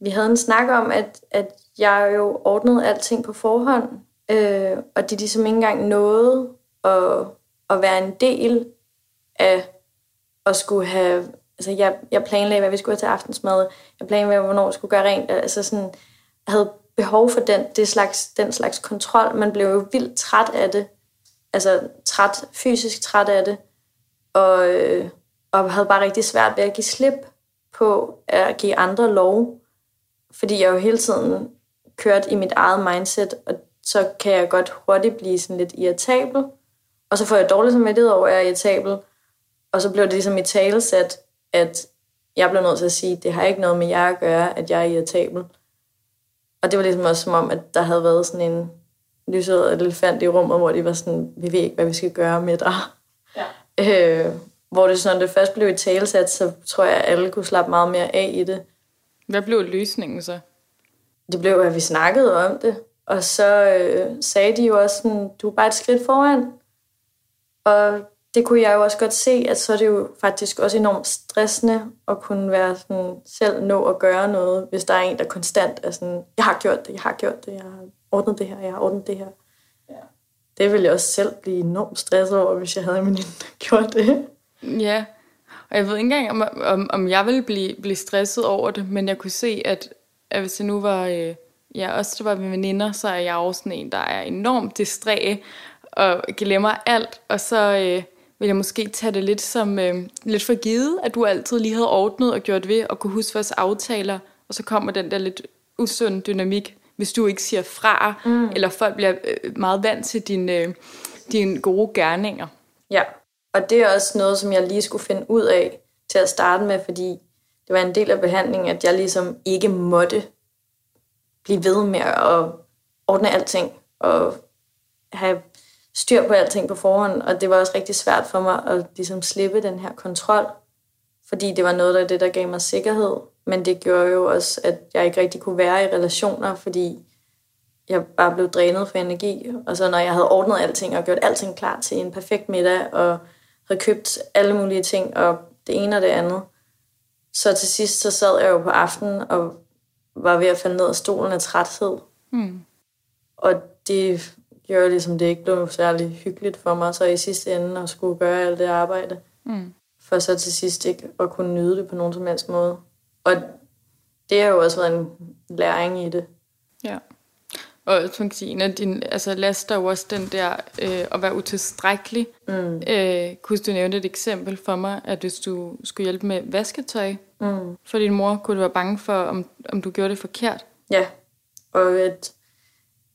vi havde en snak om, at, at jeg jo ordnede alting på forhånd, øh, og de ligesom ikke engang nåede at, at være en del af at skulle have... Altså, jeg, jeg planlagde, hvad vi skulle have til aftensmad. Jeg planlagde, hvornår vi skulle gøre rent. Altså, sådan... Jeg havde behov for den, det slags, den slags kontrol. Man blev jo vildt træt af det. Altså træt, fysisk træt af det. Og, og havde bare rigtig svært ved at give slip på at give andre lov. Fordi jeg jo hele tiden kørte i mit eget mindset. Og så kan jeg godt hurtigt blive sådan lidt irritabel. Og så får jeg dårligt samvittighed over, at jeg er irritabel. Og så blev det ligesom i talesæt, at jeg blev nødt til at sige, at det har ikke noget med jer at gøre, at jeg er irritabel. Og det var ligesom også som om, at der havde været sådan en lyserød elefant i rummet, hvor de var sådan, vi ved ikke, hvad vi skal gøre med dig. Ja. Øh, hvor det sådan, det først blev i talesat, så tror jeg, at alle kunne slappe meget mere af i det. Hvad blev løsningen så? Det blev, at vi snakkede om det. Og så øh, sagde de jo også sådan, du er bare et skridt foran. Og det kunne jeg jo også godt se, at så er det jo faktisk også enormt stressende at kunne være sådan, selv nå at gøre noget, hvis der er en, der konstant er sådan, jeg har gjort det, jeg har gjort det, jeg har ordnet det her, jeg har ordnet det her. Ja. Det ville jeg også selv blive enormt stresset over, hvis jeg havde min inden, der gjorde det. Ja, og jeg ved ikke engang, om, om, om jeg ville blive, blive stresset over det, men jeg kunne se, at, at hvis jeg nu var, øh, jeg også der var med veninder, så er jeg også sådan en, der er enormt distræt og glemmer alt, og så... Øh, vil jeg måske tage det lidt som øh, lidt for givet, at du altid lige havde ordnet og gjort ved, og kunne huske vores aftaler, og så kommer den der lidt usund dynamik, hvis du ikke siger fra, mm. eller folk bliver øh, meget vant til dine, øh, dine gode gerninger. Ja, og det er også noget, som jeg lige skulle finde ud af til at starte med, fordi det var en del af behandlingen, at jeg ligesom ikke måtte blive ved med at ordne alting, og have... styr på alting på forhånd, og det var også rigtig svært for mig at ligesom slippe den her kontrol, fordi det var noget af det, der gav mig sikkerhed, men det gjorde jo også, at jeg ikke rigtig kunne være i relationer, fordi jeg bare blev drænet for energi, og så når jeg havde ordnet alting og gjort alting klar til en perfekt middag, og havde købt alle mulige ting, og det ene og det andet, så til sidst så sad jeg jo på aftenen, og var ved at falde ned af stolen af træthed. Mm. Og det... gjorde ligesom det ikke blev særlig hyggeligt for mig, så i sidste ende at skulle gøre alt det arbejde, mm. for så til sidst ikke at kunne nyde det på nogen som helst måde. Og det har jo også været en læring i det. Ja, og som Christina, din, altså laster jo også den der øh, at være utilstrækkelig. Mm. Øh, kunne du nævne et eksempel for mig, at hvis du skulle hjælpe med vasketøj mm. for din mor, kunne du være bange for, om, om du gjorde det forkert? Ja, og at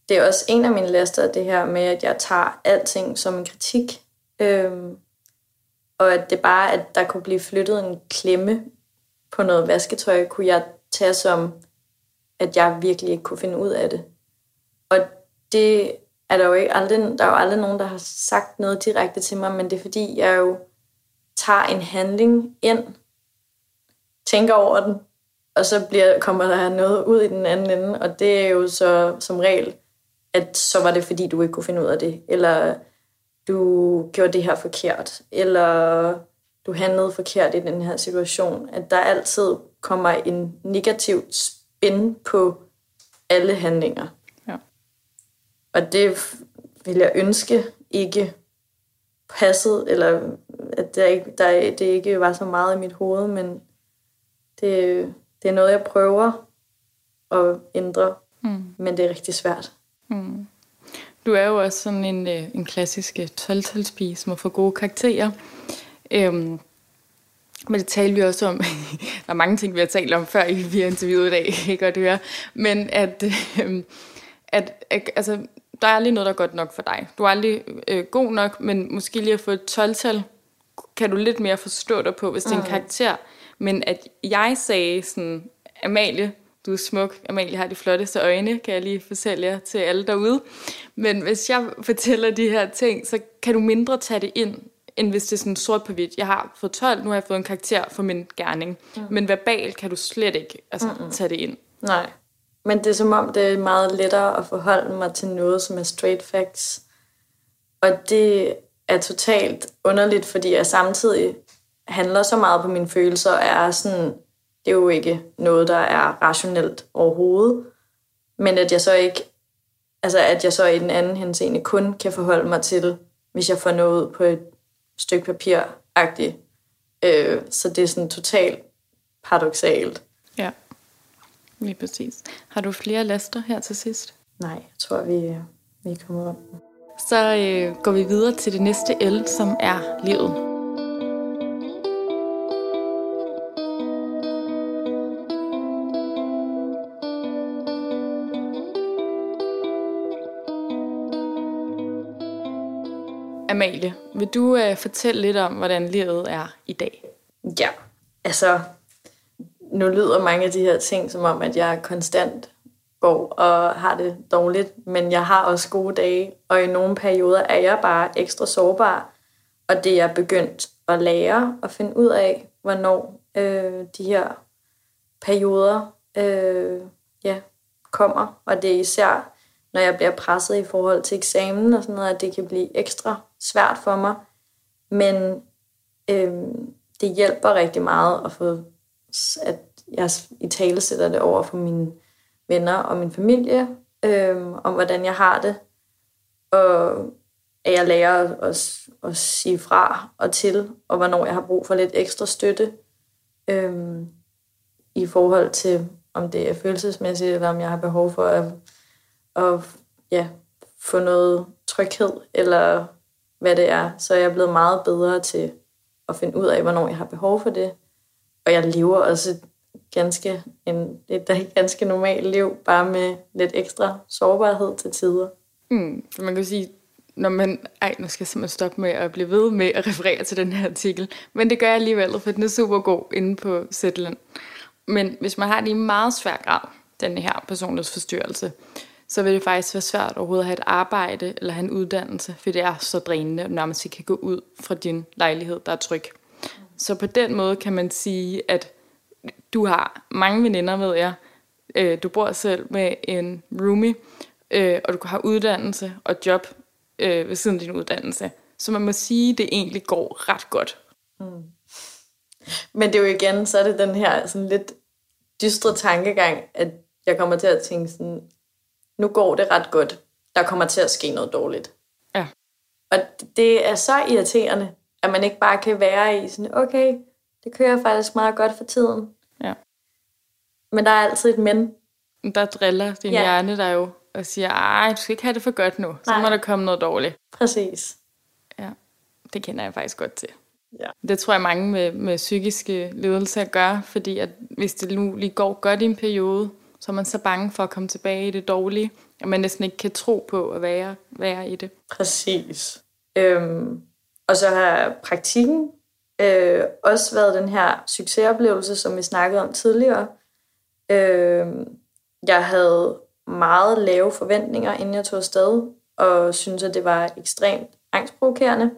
det er også en af mine laster, det her med, at jeg tager alting som en kritik. Øhm, og at det bare, at der kunne blive flyttet en klemme på noget vasketøj, kunne jeg tage som, at jeg virkelig ikke kunne finde ud af det. Og det er der jo ikke aldrig, der er jo aldrig nogen, der har sagt noget direkte til mig, men det er fordi, jeg jo tager en handling ind, tænker over den, og så bliver, kommer der noget ud i den anden ende, og det er jo så som regel, at så var det, fordi du ikke kunne finde ud af det, eller du gjorde det her forkert, eller du handlede forkert i den her situation. At der altid kommer en negativ spin på alle handlinger. Ja. Og det vil jeg ønske ikke passede, eller at der ikke, der, det ikke var så meget i mit hoved, men det, det er noget, jeg prøver at ændre, mm. men det er rigtig svært. Mm. Du er jo også sådan en, en klassisk tolv-talspige, som har fået gode karakterer. Øhm, men det taler vi også om. Der er mange ting, vi har talt om, før vi har interviewet i dag, kan I godt høre. Men at, øhm, at, at altså, der er aldrig noget, der er godt nok for dig. Du er aldrig øh, god nok, men måske lige at få et tolv-tal, kan du lidt mere forstå dig på, hvis det er en karakter. Men at jeg sagde sådan, Amalie, du er smuk, Amalie har de flotteste øjne, kan jeg lige fortælle jer til alle derude. Men hvis jeg fortæller de her ting, så kan du mindre tage det ind, end hvis det er sådan sort på hvidt. Jeg har fået tolv, nu har jeg fået en karakter for min gerning. Mm. Men verbalt kan du slet ikke altså, mm-hmm. tage det ind. Nej, men det er som om, det er meget lettere at forholde mig til noget, som er straight facts. Og det er totalt underligt, fordi jeg samtidig handler så meget på mine følelser, og er sådan... Det er jo ikke noget, der er rationelt overhovedet, men at jeg så ikke, altså at jeg så i den anden henseende kun kan forholde mig til, hvis jeg får noget ud på et stykke papir-agtigt. Øh, så det er sådan totalt paradoksalt. Ja, lige præcis. Har du flere laster her til sidst? Nej, jeg tror, vi, vi er kommet om. Så øh, går vi videre til det næste L, som er livet. Amalie, vil du øh, fortælle lidt om, hvordan livet er i dag? Ja, altså, nu lyder mange af de her ting, som om, at jeg konstant går og har det dårligt, men jeg har også gode dage, og i nogle perioder er jeg bare ekstra sårbar, og det er begyndt at lære og finde ud af, hvornår øh, de her perioder øh, ja, kommer, og det er især... når jeg bliver presset i forhold til eksamen og sådan noget, at det kan blive ekstra svært for mig. Men øhm, det hjælper rigtig meget at få, at jeg italesætter det over for mine venner og min familie, øhm, om hvordan jeg har det. Og at jeg lærer at, at, at sige fra og til, og hvornår jeg har brug for lidt ekstra støtte øhm, i forhold til, om det er følelsesmæssigt, eller om jeg har behov for at og ja, få noget tryghed, eller hvad det er, så er jeg blevet meget bedre til at finde ud af, hvornår jeg har behov for det. Og jeg lever også et ganske, en, et ganske normalt liv, bare med lidt ekstra sårbarhed til tider. Mm, man kan sige, når man, ej, nu skal jeg simpelthen stoppe med at blive ved med at referere til den her artikel, men det gør jeg alligevel, for den er super god inde på Zetland. Men hvis man har det i meget svær grad, den her personlighedsforstyrrelse, så vil det faktisk være svært overhovedet at have et arbejde eller have en uddannelse, for det er så drænende, når man kan gå ud fra din lejlighed, der er tryg. Så på den måde kan man sige, at du har mange veninder, ved jeg. Du bor selv med en roomie, og du har uddannelse og job ved siden af din uddannelse. Så man må sige, at det egentlig går ret godt. Mm. Men det er jo igen, så er det den her sådan lidt dystre tankegang, at jeg kommer til at tænke sådan... nu går det ret godt, der kommer til at ske noget dårligt. Ja. Og det er så irriterende, at man ikke bare kan være i sådan, okay, det kører faktisk meget godt for tiden. Ja. Men der er altid et men. Der driller din ja. hjerne der jo, og siger, ej, du skal ikke have det for godt nu, så Nej. må der komme noget dårligt. Præcis. Ja, det kender jeg faktisk godt til. Ja. Det tror jeg mange med, med psykiske lidelser gør, fordi at hvis det nu lige går godt i en periode, så er man så bange for at komme tilbage i det dårlige, at man næsten ikke kan tro på at være, være i det. Præcis. Øhm, og så har praktikken øh, også været den her succesoplevelse, som vi snakkede om tidligere. Øhm, jeg havde meget lave forventninger, inden jeg tog afsted, og syntes, at det var ekstremt angstprovokerende.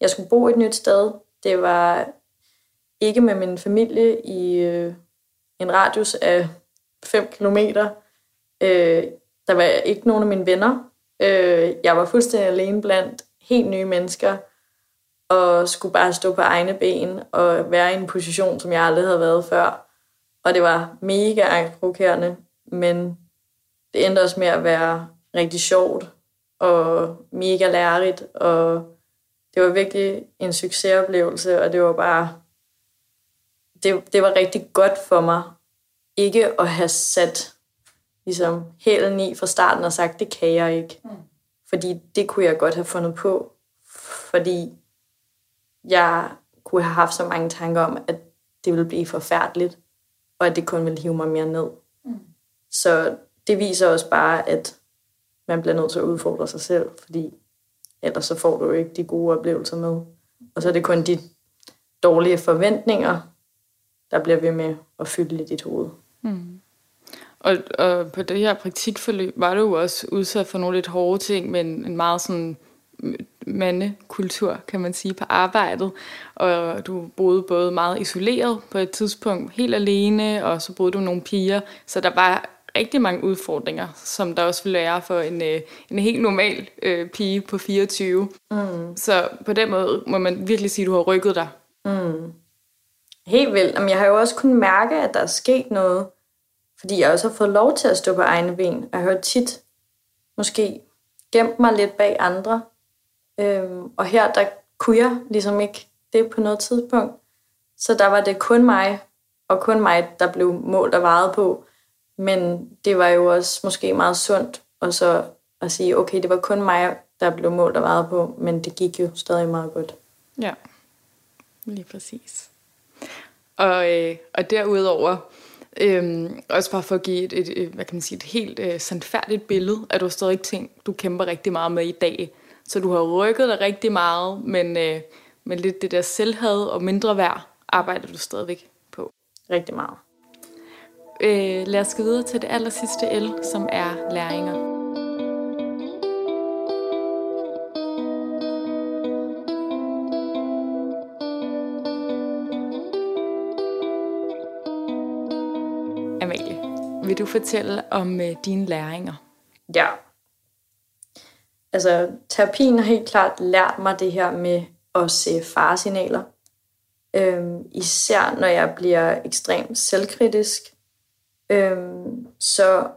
Jeg skulle bo et nyt sted. Det var ikke med min familie i øh, en radius af fem kilometer. Øh, der var ikke nogen af mine venner. Øh, jeg var fuldstændig alene blandt helt nye mennesker, og skulle bare stå på egne ben og være i en position, som jeg aldrig havde været før. Og det var mega angstprovokerende, men det endte også med at være rigtig sjovt og mega lærerigt, og det var virkelig en succesoplevelse, og det var bare... Det, det var rigtig godt for mig, ikke at have sat ligesom hælen i fra starten og sagt, det kan jeg ikke. Mm. Fordi det kunne jeg godt have fundet på, fordi jeg kunne have haft så mange tanker om, at det ville blive forfærdeligt, og at det kun ville hive mig mere ned. Mm. Så det viser også bare, at man bliver nødt til at udfordre sig selv, fordi ellers så får du jo ikke de gode oplevelser med. Og så er det kun de dårlige forventninger, der bliver ved med at fylde i dit hoved. Mm. Og, og på det her praktikforløb var du jo også udsat for nogle lidt hårde ting, men en meget sådan mandekultur, kan man sige, på arbejdet. Og du boede både meget isoleret på et tidspunkt, helt alene, og så boede du nogle piger. Så der var rigtig mange udfordringer, som der også ville være for en, en helt normal øh, pige på fireogtyve. Mm. Så på den måde må man virkelig sige, at du har rykket dig. Mm. Helt vildt. Jamen, jeg har jo også kunnet mærke, at der er sket noget, fordi jeg også har fået lov til at stå på egne ben. Jeg har jo tit måske gemt mig lidt bag andre. Øhm, og her, der kunne jeg ligesom ikke det på noget tidspunkt. Så der var det kun mig, og kun mig, der blev målt og vejet på. Men det var jo også måske meget sundt og så at sige, okay, det var kun mig, der blev målt og vejet på, men det gik jo stadig meget godt. Ja, lige præcis. Og, øh, og derudover, øh, også bare for at give et, et, hvad kan man sige, et helt øh, sandfærdigt billede, at du stadig ting, du kæmper rigtig meget med i dag. Så du har rykket dig rigtig meget, men, øh, men lidt det der selvhad og mindre værd arbejder du stadigvæk på. Rigtig meget. Øh, lad os gå videre til det allersidste L, som er læringer. Amalie, vil du fortælle om øh, dine læringer? Ja. Altså, terapien har helt klart lært mig det her med at se faresignaler. Øhm, især når jeg bliver ekstremt selvkritisk, øhm, så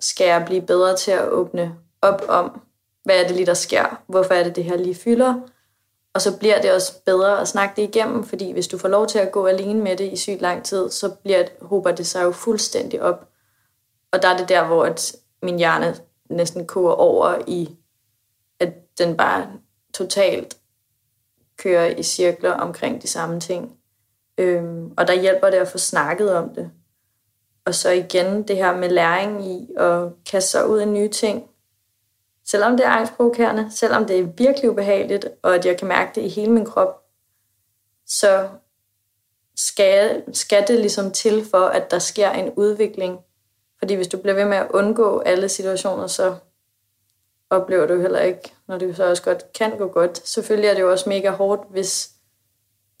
skal jeg blive bedre til at åbne op om, hvad er det lige, der sker? Hvorfor er det, det her lige fylder? Og så bliver det også bedre at snakke det igennem, fordi hvis du får lov til at gå alene med det i sygt lang tid, så bliver det, håber det sig jo fuldstændig op. Og der er det der, hvor et, min hjerne næsten koger over i, at den bare totalt kører i cirkler omkring de samme ting. Øhm, og der hjælper det at få snakket om det. Og så igen det her med læring i at kaste sig ud af nye ting. Selvom det er angstprovokerende, selvom det er virkelig ubehageligt, og at jeg kan mærke det i hele min krop, så skal, skal det ligesom til for, at der sker en udvikling. Fordi hvis du bliver ved med at undgå alle situationer, så oplever du heller ikke, når det så også godt kan gå godt. Selvfølgelig er det jo også mega hårdt, hvis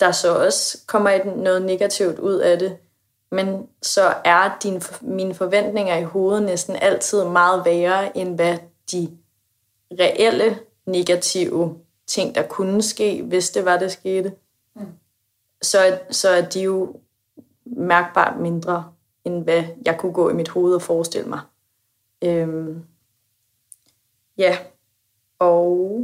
der så også kommer noget negativt ud af det. Men så er din, mine forventninger i hovedet næsten altid meget værre, end hvad de reelle negative ting, der kunne ske, hvis det var, det skete. Mm. Så, så er de jo mærkbart mindre, end hvad jeg kunne gå i mit hoved og forestille mig. Øhm, ja, og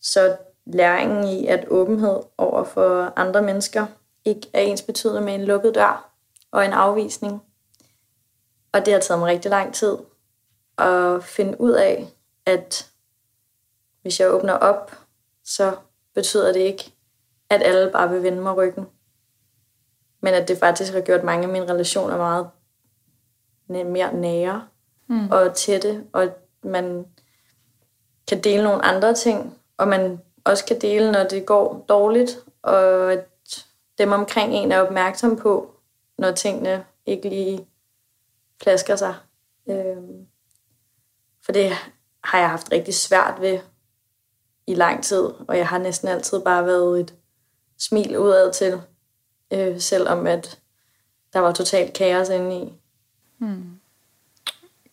så læringen i, at åbenhed over for andre mennesker ikke er ensbetydende med en lukket dør og en afvisning. Og det har taget mig rigtig lang tid at finde ud af, at hvis jeg åbner op, så betyder det ikke, at alle bare vil vende mig ryggen. Men at det faktisk har gjort mange af mine relationer meget mere nære mm. og tætte. Og at man kan dele nogle andre ting, og man også kan dele, når det går dårligt. Og at dem omkring en er opmærksom på, når tingene ikke lige plasker sig. Øhm, for det har jeg haft rigtig svært ved i lang tid. Og jeg har næsten altid bare været et smil udad til. Øh, selvom at der var totalt kaos inde i. Hmm.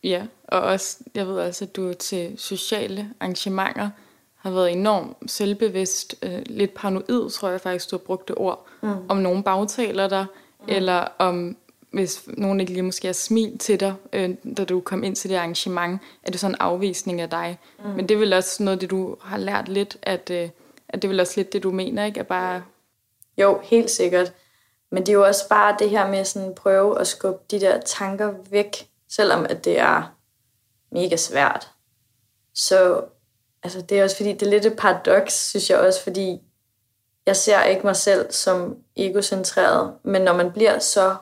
Ja, og også, jeg ved også, at du til sociale arrangementer har været enormt selvbevidst, øh, lidt paranoid, tror jeg faktisk, du har brugt det ord, mm. om nogen bagtaler dig, mm. eller om, hvis nogen ikke lige måske har smilt til dig, øh, da du kom ind til det arrangement, er det sådan en afvisning af dig. Mm. Men det er vel også noget, det du har lært lidt, at, øh, at det er vel også lidt det, du mener, ikke? At bare... Jo, helt sikkert. Men det er jo også bare det her med sådan at prøve at skubbe de der tanker væk, selvom at det er mega svært. Så altså, det er også fordi, det er lidt et paradoks, synes jeg også, fordi jeg ser ikke mig selv som egocentreret, men når man bliver så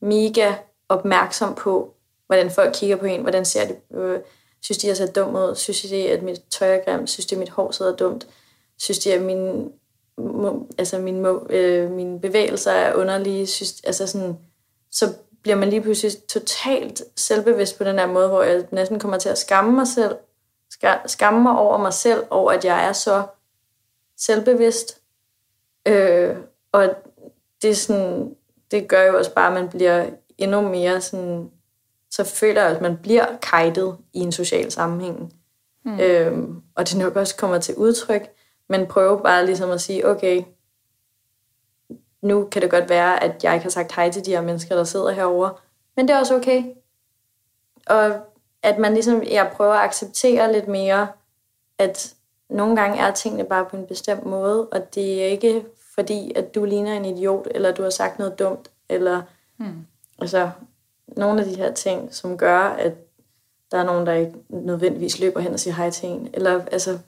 mega opmærksom på, hvordan folk kigger på en, hvordan ser de, øh, synes de, jeg ser dum ud, synes de, at mit tøj er grimt, synes de, at mit hår sidder dumt, synes de, at mine, altså mine, øh, mine bevægelser er underlige, synes, altså sådan, så bliver man lige pludselig totalt selvbevidst på den her måde, hvor jeg næsten kommer til at skamme mig selv, skamme mig over mig selv, over at jeg er så selvbevidst. Øh, og det, sådan, det gør jo også bare, at man bliver endnu mere sådan, så føler jeg, at man bliver kajtet i en social sammenhæng. Mm. Øh, og det nok også kommer til udtryk, men prøve bare ligesom at sige, okay, nu kan det godt være, at jeg ikke har sagt hej til de her mennesker, der sidder herovre, men det er også okay. Og at man ligesom, jeg prøver at acceptere lidt mere, at nogle gange er tingene bare på en bestemt måde, og det er ikke fordi, at du ligner en idiot, eller du har sagt noget dumt, eller mm. altså nogle af de her ting, som gør, at der er nogen, der ikke nødvendigvis løber hen og siger hej til en, eller altså,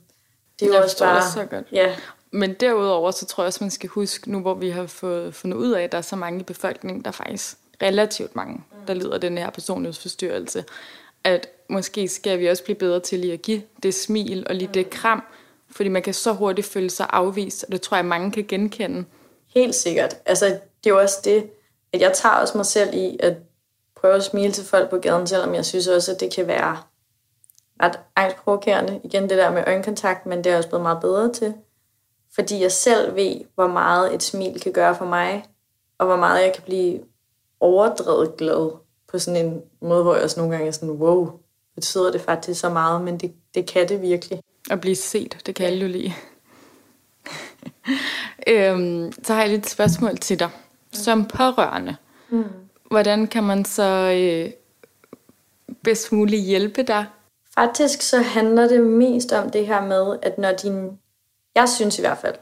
det er jo også bare... Også så godt. Ja. Men derudover, så tror jeg også, man skal huske, nu hvor vi har fået, fundet ud af, at der er så mange i befolkningen, der er faktisk relativt mange, mm. der lider af den her personlighedsforstyrrelse, at måske skal vi også blive bedre til lige at give det smil og lige det kram, fordi man kan så hurtigt føle sig afvist, og det tror jeg, mange kan genkende. Helt sikkert. Altså, det er jo også det, at jeg tager også mig selv i at prøve at smile til folk på gaden, selvom jeg synes også, at det kan være ret angstprovokerende. Igen det der med øjenkontakt, men det er jeg også blevet meget bedre til, fordi jeg selv ved, hvor meget et smil kan gøre for mig, og hvor meget jeg kan blive overdrevet glad på sådan en måde, hvor jeg også nogle gange er sådan, wow, betyder det faktisk så meget, men det, det kan det virkelig. At blive set, det kan jeg jo lige. øhm, så har jeg lidt et spørgsmål til dig. Som pårørende, mm. hvordan kan man så øh, bedst muligt hjælpe dig? Faktisk så handler det mest om det her med, at når din... Jeg synes i hvert fald,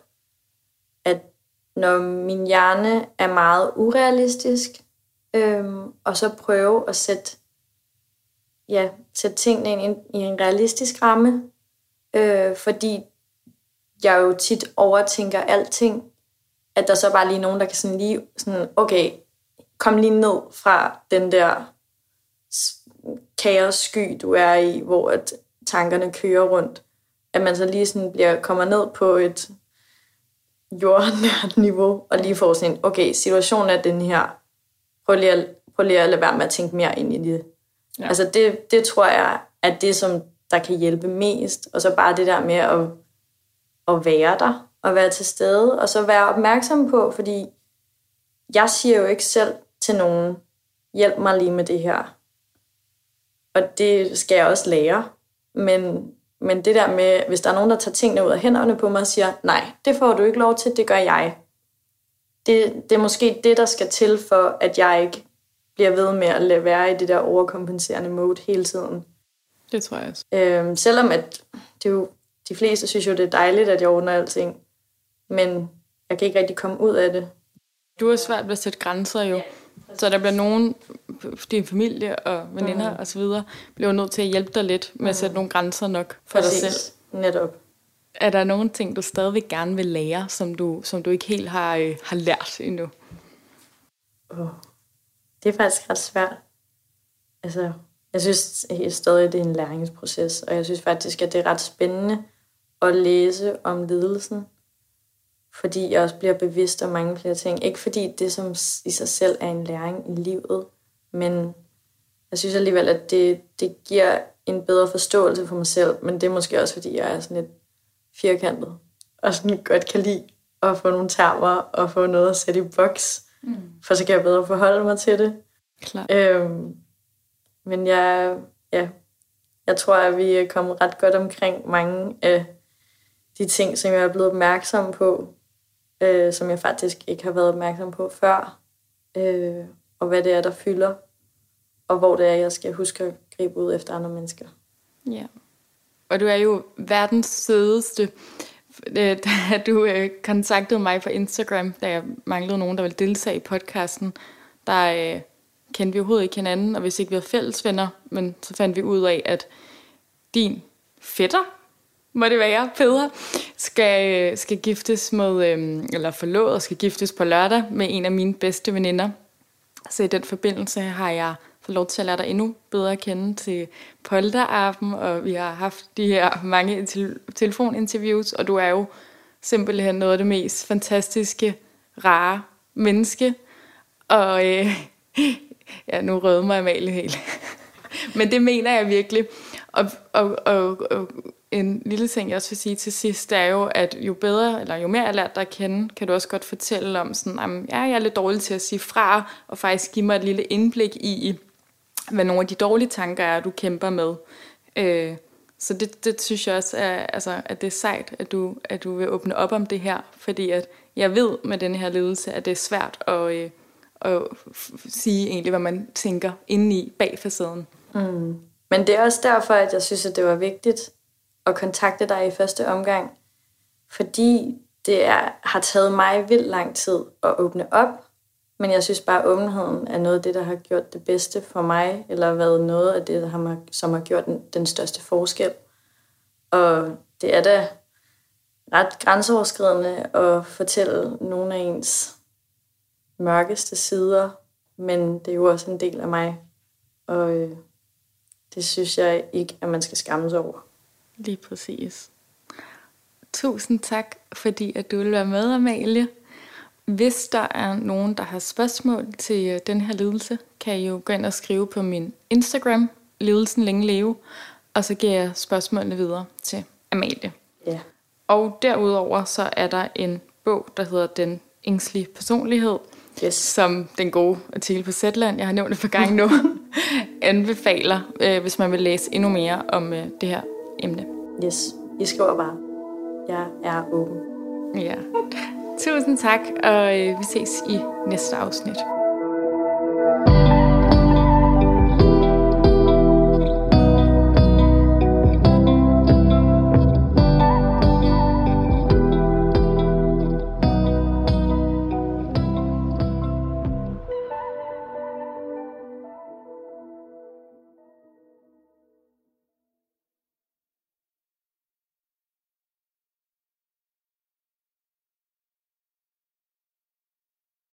at når min hjerne er meget urealistisk, Øhm, og så prøve at sætte, ja, sætte tingene ind i en realistisk ramme, øh, fordi jeg jo tit overtænker alting, at der så bare lige er nogen, der kan sådan lige, sådan, okay, kom lige ned fra den der kaossky, du er i, hvor at tankerne kører rundt, at man så lige sådan bliver, kommer ned på et jordnært niveau, og lige får sådan, okay, situationen er den her, Prøv lige, at, prøv lige at lade være med at tænke mere ind i det. Ja. Altså det, det tror jeg, er det, som der kan hjælpe mest. Og så bare det der med at, at være der, og være til stede, og så være opmærksom på, fordi jeg siger jo ikke selv til nogen, hjælp mig lige med det her. Og det skal jeg også lære. Men, men det der med, hvis der er nogen, der tager tingene ud af hænderne på mig og siger, nej, det får du ikke lov til, det gør jeg. Det, det er måske det, der skal til for, at jeg ikke bliver ved med at lade være i det der overkompenserende mode hele tiden. Det tror jeg også. Øhm, selvom at det jo, de fleste synes jo, det er dejligt, at jeg ordner alting. Men jeg kan ikke rigtig komme ud af det. Du har svært ved at sætte grænser jo. Ja, så der bliver nogen, din familie og veninder mm. osv., bliver nødt til at hjælpe dig lidt med mm. at sætte nogle grænser nok for præcis. Dig selv. Netop. Er der nogle ting, du stadigvæk gerne vil lære, som du, som du ikke helt har, øh, har lært endnu? Oh, det er faktisk ret svært. Altså, jeg synes helt stadig, det er en læringsproces, og jeg synes faktisk, at det er ret spændende at læse om lidelsen, fordi jeg også bliver bevidst om mange flere ting. Ikke fordi det, som i sig selv er en læring i livet, men jeg synes alligevel, at det, det giver en bedre forståelse for mig selv, men det er måske også, fordi jeg er sådan lidt firkantet, og sådan godt kan lide at få nogle termer, og få noget at sætte i boks, mm. for så kan jeg bedre forholde mig til det. Klar. Øhm, men jeg, ja, jeg tror, at vi er kommet ret godt omkring mange af de ting, som jeg er blevet opmærksom på, øh, som jeg faktisk ikke har været opmærksom på før, øh, og hvad det er, der fylder, og hvor det er, jeg skal huske at gribe ud efter andre mennesker. Ja. Yeah. Og du er jo verdens sødeste da du øh, kontaktede mig på Instagram, da jeg manglede nogen, der ville deltage i podcasten, der øh, kendte vi overhovedet ikke hinanden, og hvis ikke vi havde fælles venner, men så fandt vi ud af, at din fætter, må det være, Peder, skal, skal giftes med, øh, eller forlovet og skal giftes på lørdag med en af mine bedste veninder. Så i den forbindelse har jeg fået lov til at lære dig endnu bedre at kende til polterabend, og vi har haft de her mange telefoninterviews, og du er jo simpelthen noget af det mest fantastiske, rare menneske. Og øh, ja, nu rødmer mig Amalie helt. Men det mener jeg virkelig. Og, og, og, og en lille ting, jeg også vil sige til sidst, er jo, at jo bedre, eller jo mere jeg lærer dig at kende, kan du også godt fortælle om sådan, jamen, ja, jeg er lidt dårlig til at sige fra, og faktisk give mig et lille indblik i, hvad nogle af de dårlige tanker er, du kæmper med. Øh, så det, det synes jeg også, er, altså, at det er sejt, at du, at du vil åbne op om det her, fordi at jeg ved med den her ledelse, at det er svært at, øh, at sige egentlig, hvad man tænker indeni, bag facaden. Mm. Men det er også derfor, at jeg synes, at det var vigtigt at kontakte dig i første omgang, fordi det er, har taget mig vildt lang tid at åbne op, men jeg synes bare, at åbenheden er noget af det, der har gjort det bedste for mig, eller været noget af det, der har, som har gjort den, den største forskel. Og det er da ret grænseoverskridende at fortælle nogle af ens mørkeste sider, men det er jo også en del af mig, og øh, det synes jeg ikke, at man skal skamme sig over. Lige præcis. Tusind tak, fordi at du vil være med, Amalie. Hvis der er nogen, der har spørgsmål til den her ledelse, kan I jo gå ind og skrive på min Instagram, Lidelsen Længe Leve, og så giver jeg spørgsmålene videre til Amalie. Ja. Og derudover så er der en bog, der hedder Den Ængstlige Personlighed, yes, som den gode artikel på Zetland, jeg har nævnt det for gang nu, anbefaler, øh, hvis man vil læse endnu mere om øh, det her emne. Yes, I skriver bare. Jeg er åben. Ja. Tusind tak, og vi ses i næste afsnit.